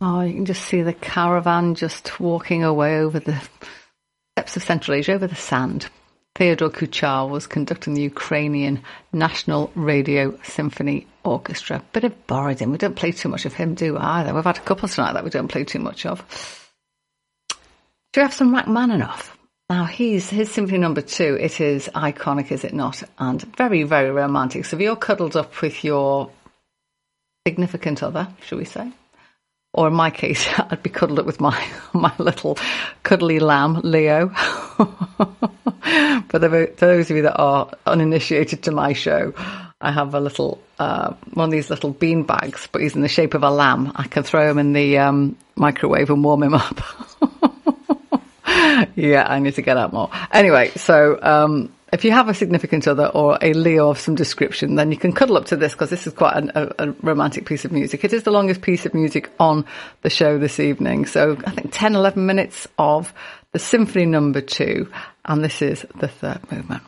Oh, you can just see the caravan just walking away over the steppes of Central Asia, over the sand. Theodore Kuchar was conducting the Ukrainian National Radio Symphony Orchestra. Bit of Borodin. We don't play too much of him, do either. We've had a couple tonight that we don't play too much of. Do we have some Rachmaninoff? Now, he's his Symphony Number Two. It is iconic, is it not? And very, very romantic. So if you're cuddled up with your significant other, shall we say, or in my case, I'd be cuddled up with my my little cuddly lamb, Leo. But for those of you that are uninitiated to my show, I have a little, uh, one of these little bean bags, but he's in the shape of a lamb. I can throw him in the um, microwave and warm him up. Yeah, I need to get out more. Anyway, so um, if you have a significant other or a Leo of some description, then you can cuddle up to this, because this is quite an, a, a romantic piece of music. It is the longest piece of music on the show this evening. So I think ten, eleven minutes of the Symphony Number Two, and this is the third movement.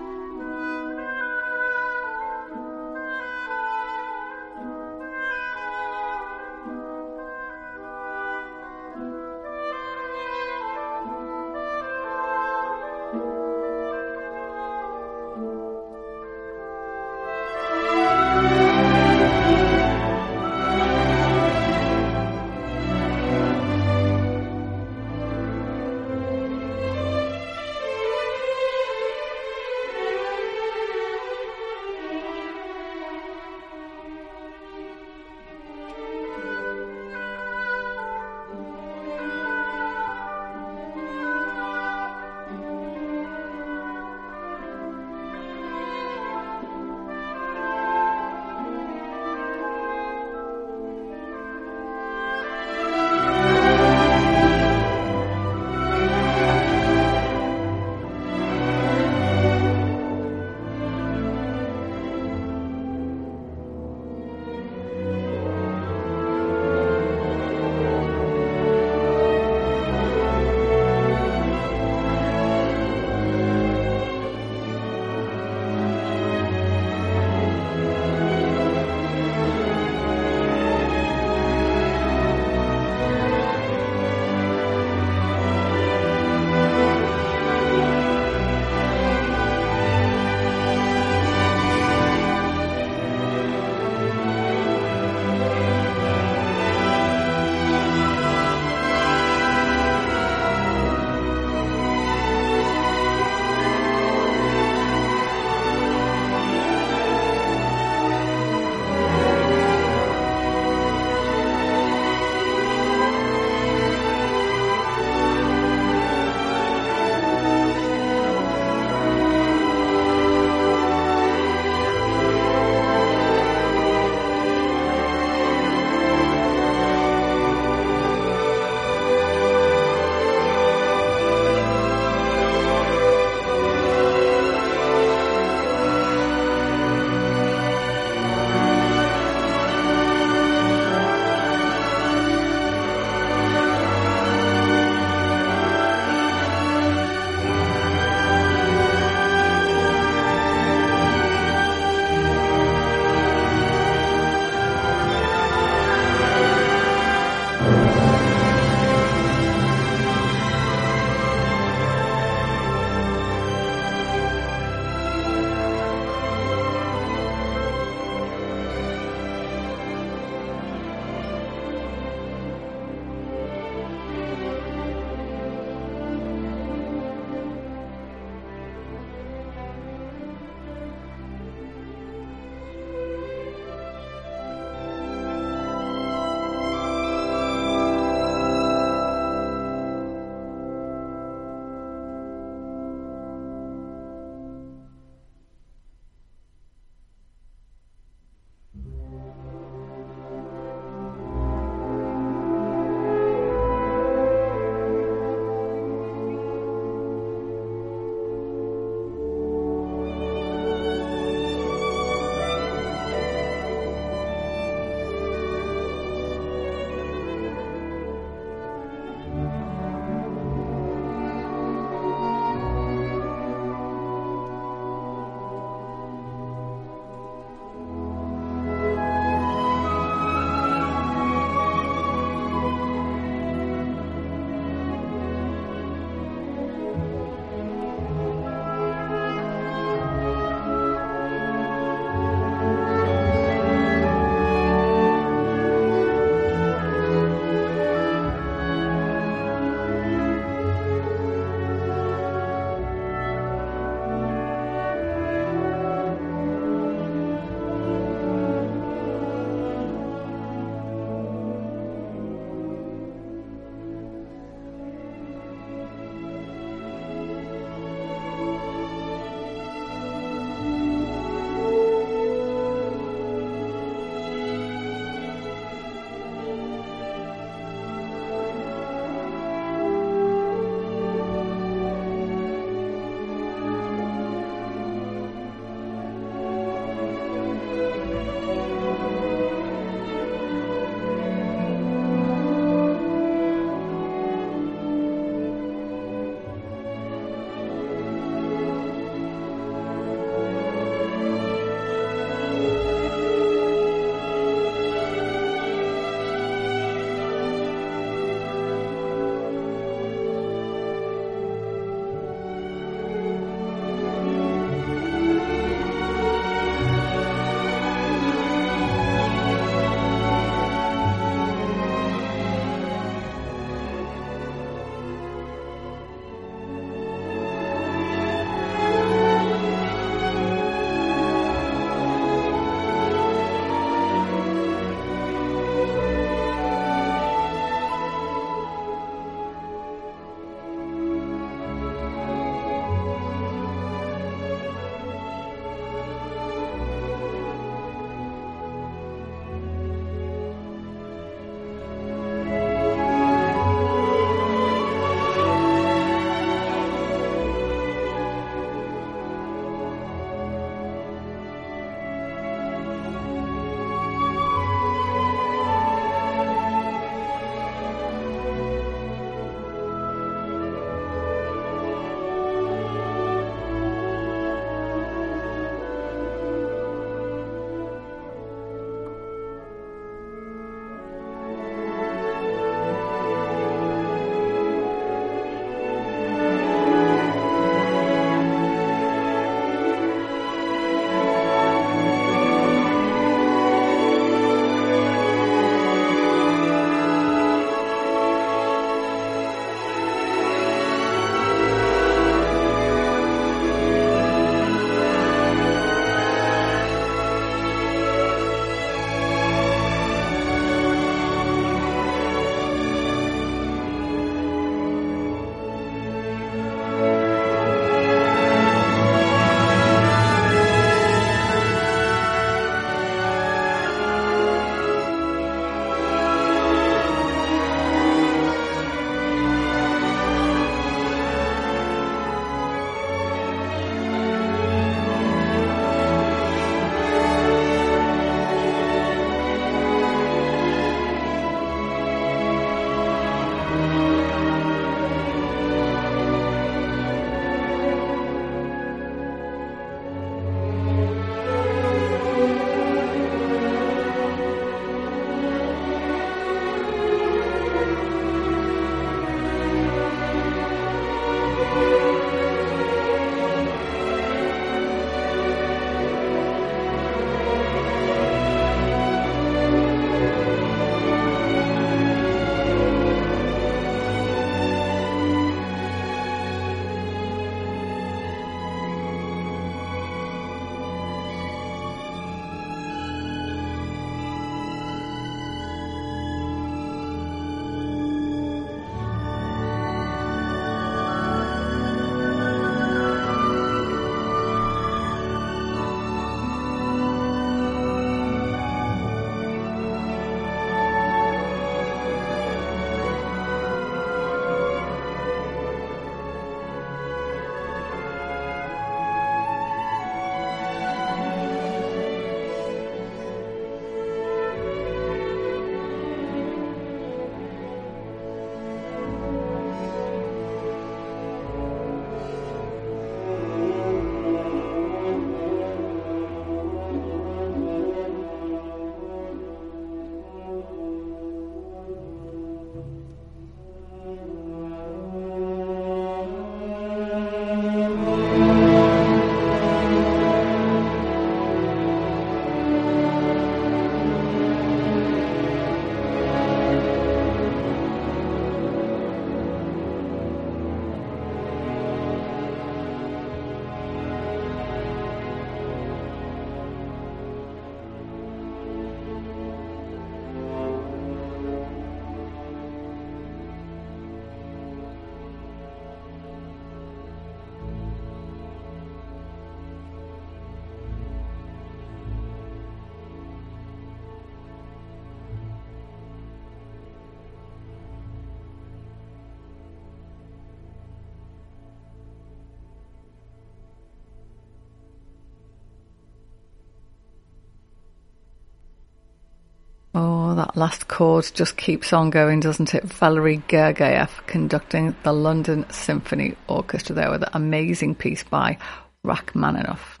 Oh, that last chord just keeps on going, doesn't it? Valery Gergiev conducting the London Symphony Orchestra there with an amazing piece by Rachmaninoff.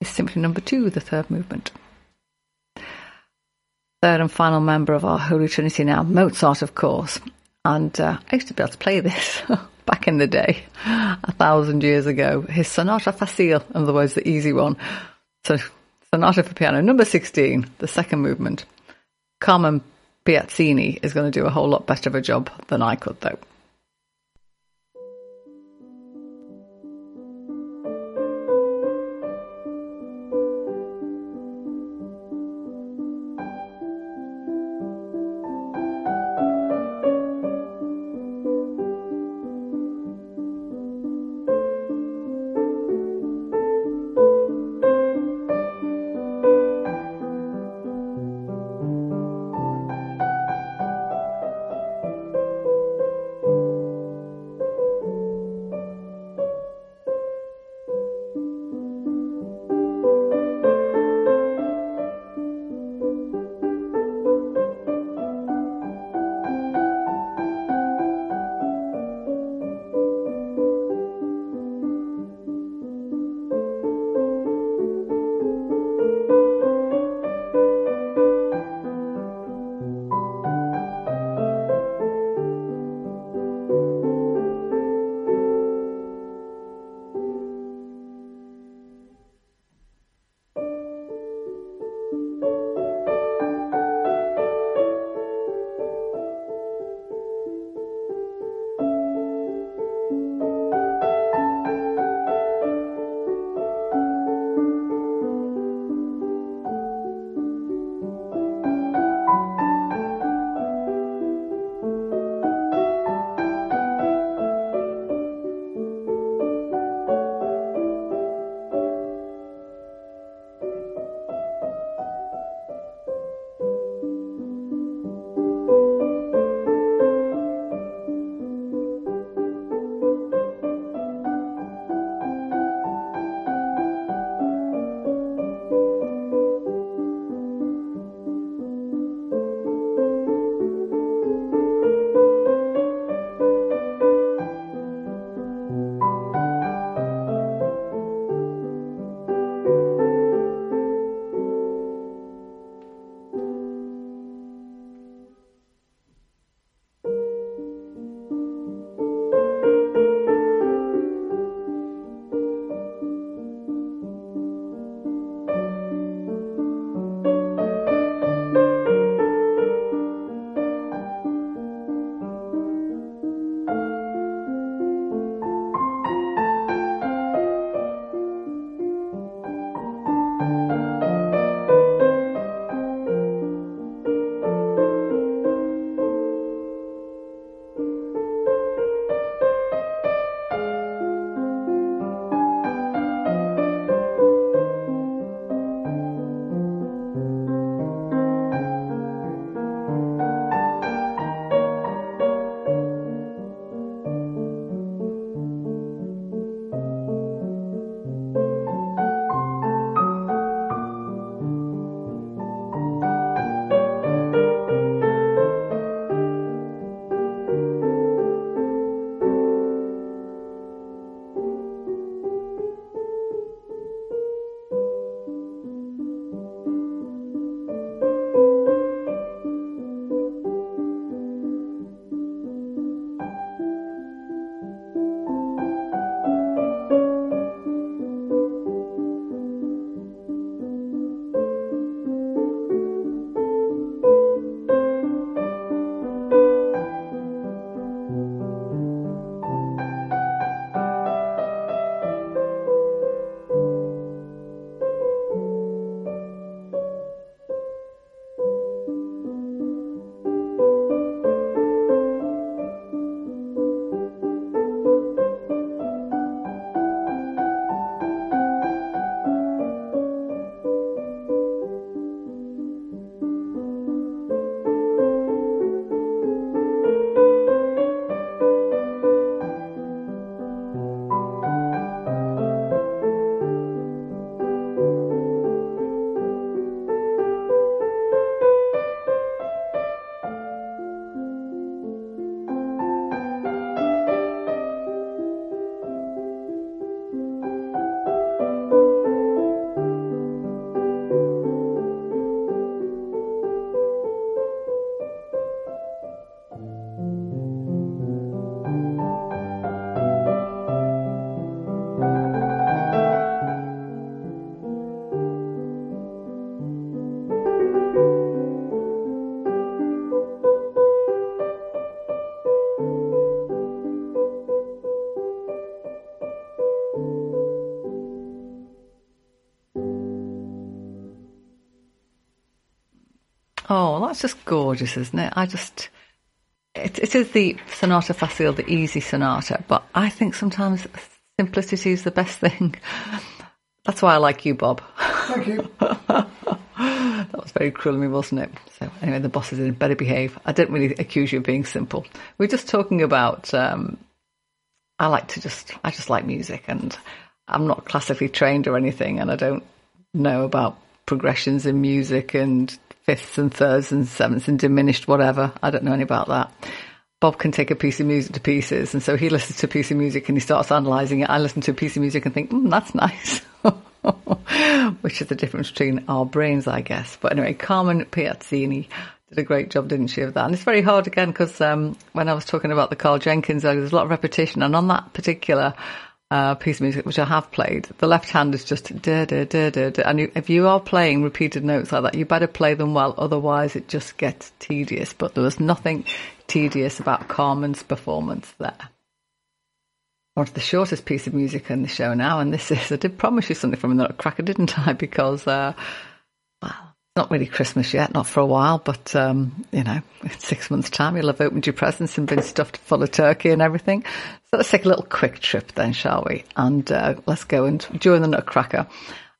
It's Symphony Number Two, the third movement. Third and final member of our Holy Trinity now, Mozart, of course. And uh, I used to be able to play this back in the day, a thousand years ago. His Sonata Facile, in other words, the easy one. So, Sonata for Piano, number sixteen, the second movement. Carmen Piazzini is going to do a whole lot better of a job than I could, though. Oh, that's just gorgeous, isn't it? I just... It, it is the sonata facile, the easy sonata, but I think sometimes simplicity is the best thing. That's why I like you, Bob. Thank you. That was very cruel of me, wasn't it? So anyway, the bosses had better behave. I didn't really accuse you of being simple. We're just talking about... Um, I like to just... I just like music, and I'm not classically trained or anything, and I don't know about progressions in music and fifths and thirds and sevenths and diminished whatever. I don't know any about that. Bob can take a piece of music to pieces, and so he listens to a piece of music and he starts analysing it. I listen to a piece of music and think, mm, that's nice. Which is the difference between our brains, I guess. But anyway, Carmen Piazzini did a great job, didn't she, of that? And it's very hard, again, because um, when I was talking about the Carl Jenkins, there's a lot of repetition, and on that particular Uh, piece of music which I have played, the left hand is just da da da da, da. And you, if you are playing repeated notes like that, you better play them well, otherwise it just gets tedious. But there was nothing tedious about Carmen's performance there. On to the shortest piece of music in the show now, and this is, I did promise you something from another cracker, didn't I? Because uh, well, it's not really Christmas yet, not for a while, but um, you know, in six months time you'll have opened your presents and been stuffed full of turkey and everything. So let's take a little quick trip then, shall we? And uh, let's go and join the Nutcracker.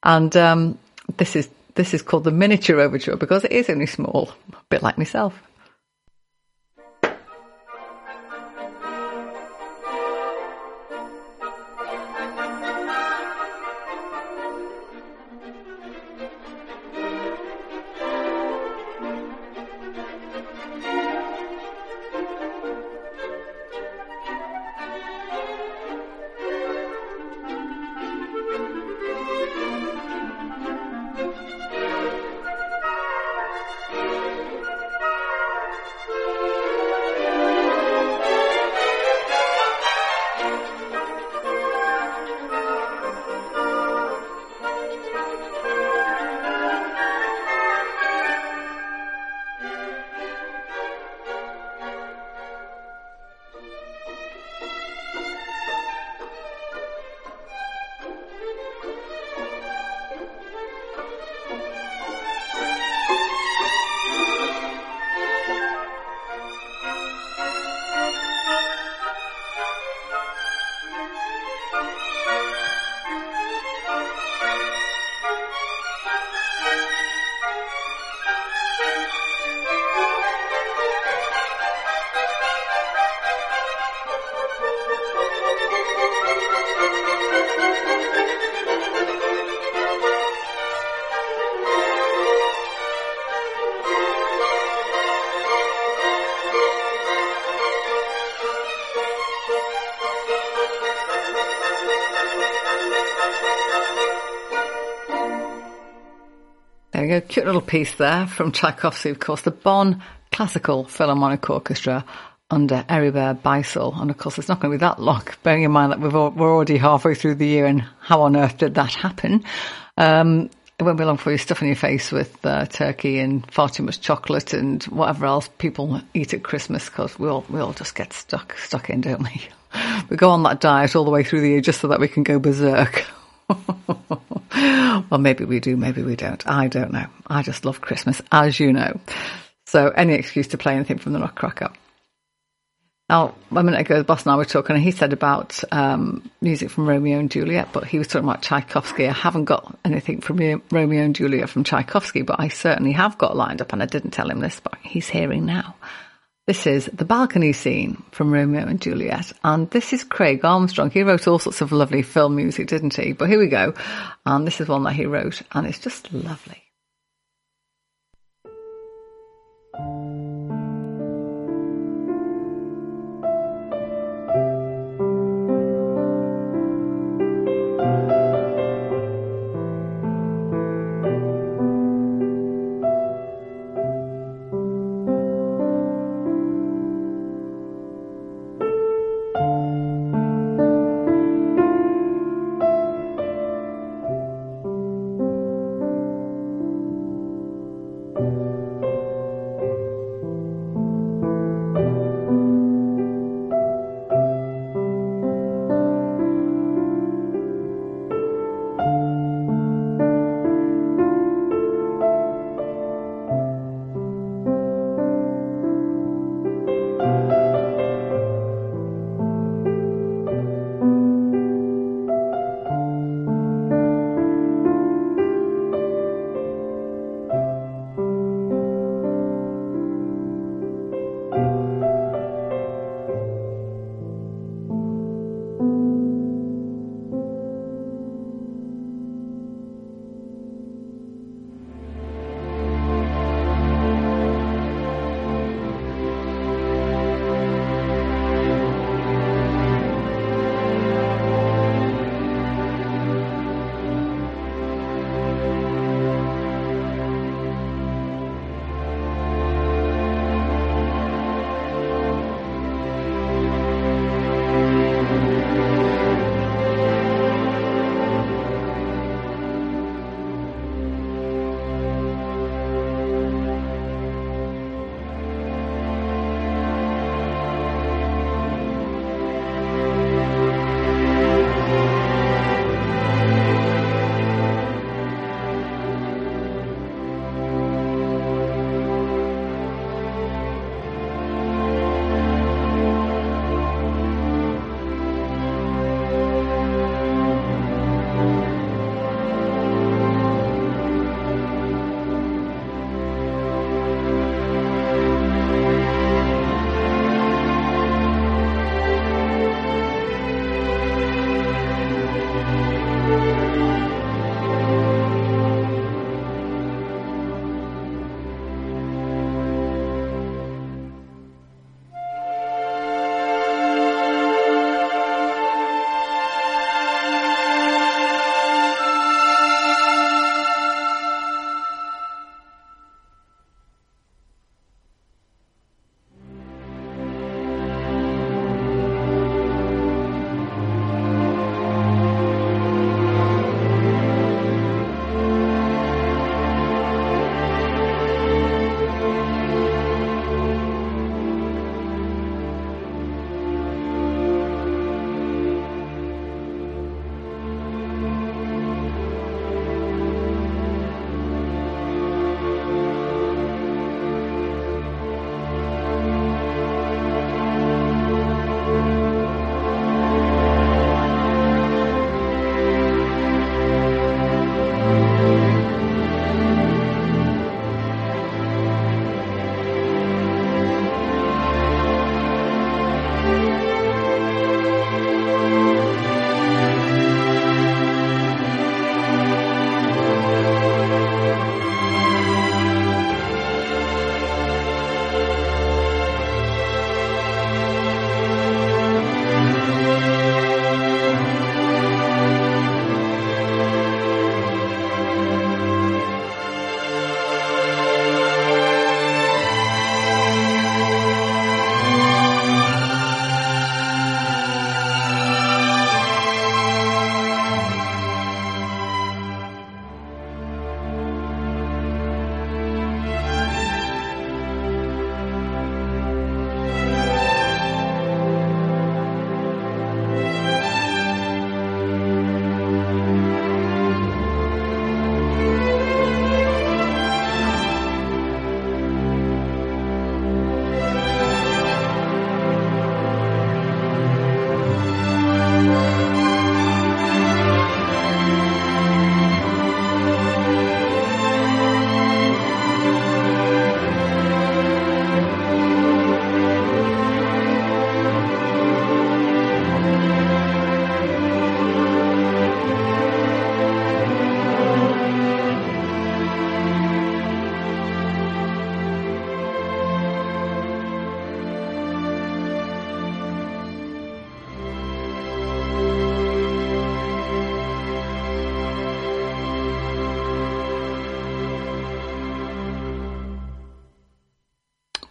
And um, this is this is called the miniature overture because it is only small, a bit like myself. A cute little piece there from Tchaikovsky, of course, the Bonn Classical Philharmonic Orchestra under Eribert Beisel. And, of course, it's not going to be that long, bearing in mind that we've all, we're already halfway through the year and how on earth did that happen? Um, it won't be long before you're stuffing your face with uh, turkey and far too much chocolate and whatever else people eat at Christmas, because we all, we all just get stuck, stuck in, don't we? We go on that diet all the way through the year just so that we can go berserk. Well, maybe we do, maybe we don't. I don't know. I just love Christmas, as you know. So any excuse to play anything from the Nutcracker. Now, a minute ago, the boss and I were talking, and he said about um, music from Romeo and Juliet, but he was talking about Tchaikovsky. I haven't got anything from Romeo and Juliet from Tchaikovsky, but I certainly have got lined up, and I didn't tell him this, but he's hearing now. This is the balcony scene from Romeo and Juliet, and this is Craig Armstrong. He wrote all sorts of lovely film music, didn't he? But here we go, and this is one that he wrote, and it's just lovely.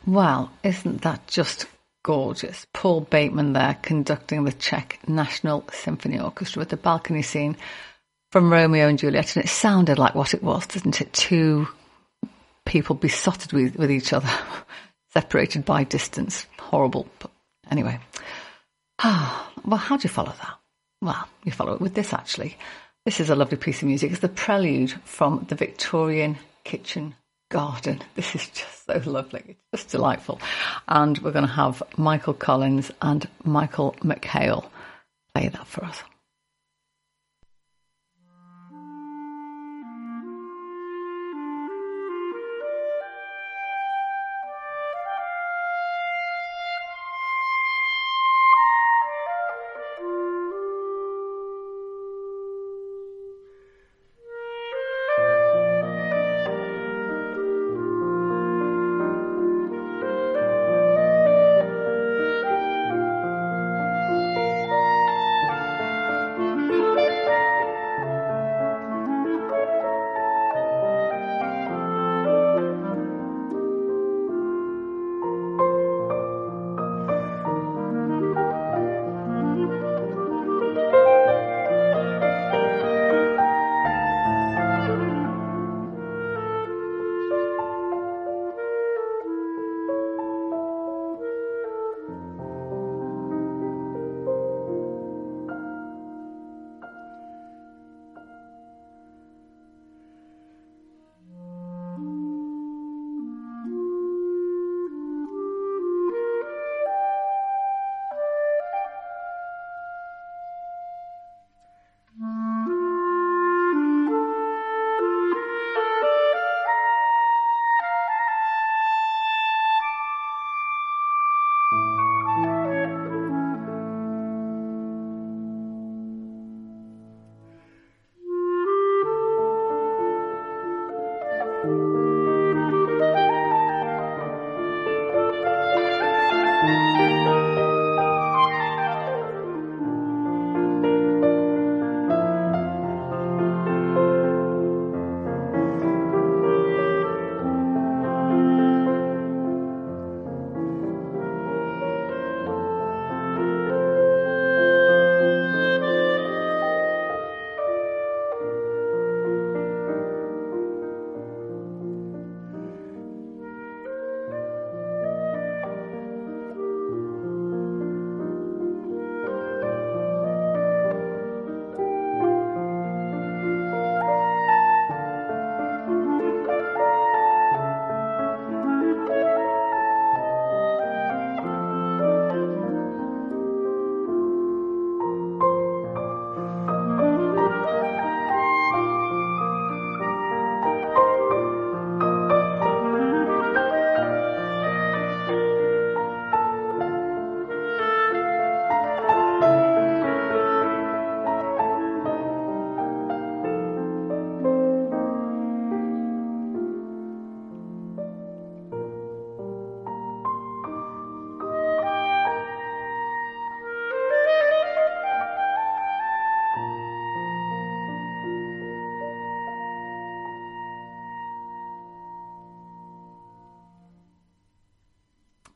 Wow, isn't that just gorgeous? Paul Bateman there conducting the Czech National Symphony Orchestra with the balcony scene from Romeo and Juliet. And it sounded like what it was, didn't it? Two people besotted with, with each other, separated by distance. Horrible. But anyway. Ah, well, how do you follow that? Well, you follow it with this, actually. This is a lovely piece of music. It's the prelude from the Victorian Kitchen Garden. This is just so lovely. It's just delightful. And we're going to have Michael Collins and Michael McHale play that for us.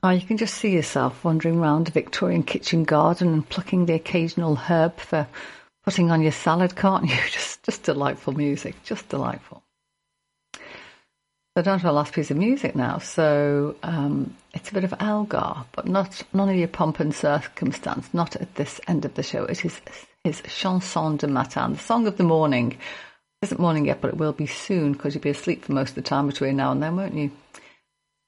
Oh, you can just see yourself wandering round a Victorian kitchen garden and plucking the occasional herb for putting on your salad, can't you? Just just delightful music, just delightful. So down to our last piece of music now. So um, it's a bit of Elgar, but not none of your pomp and circumstance, not at this end of the show. It is his Chanson de Matin, the song of the morning. It isn't morning yet, but it will be soon, because you'll be asleep for most of the time between now and then, won't you?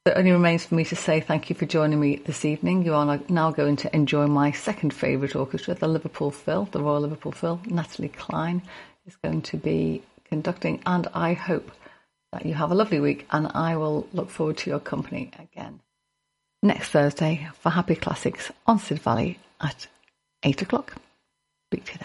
It only remains for me to say thank you for joining me this evening. You are now going to enjoy my second favourite orchestra, the Liverpool Phil, the Royal Liverpool Phil. Natalie Klein is going to be conducting, and I hope that you have a lovely week, and I will look forward to your company again next Thursday for Happy Classics on Sid Valley at eight o'clock. Speak to you then.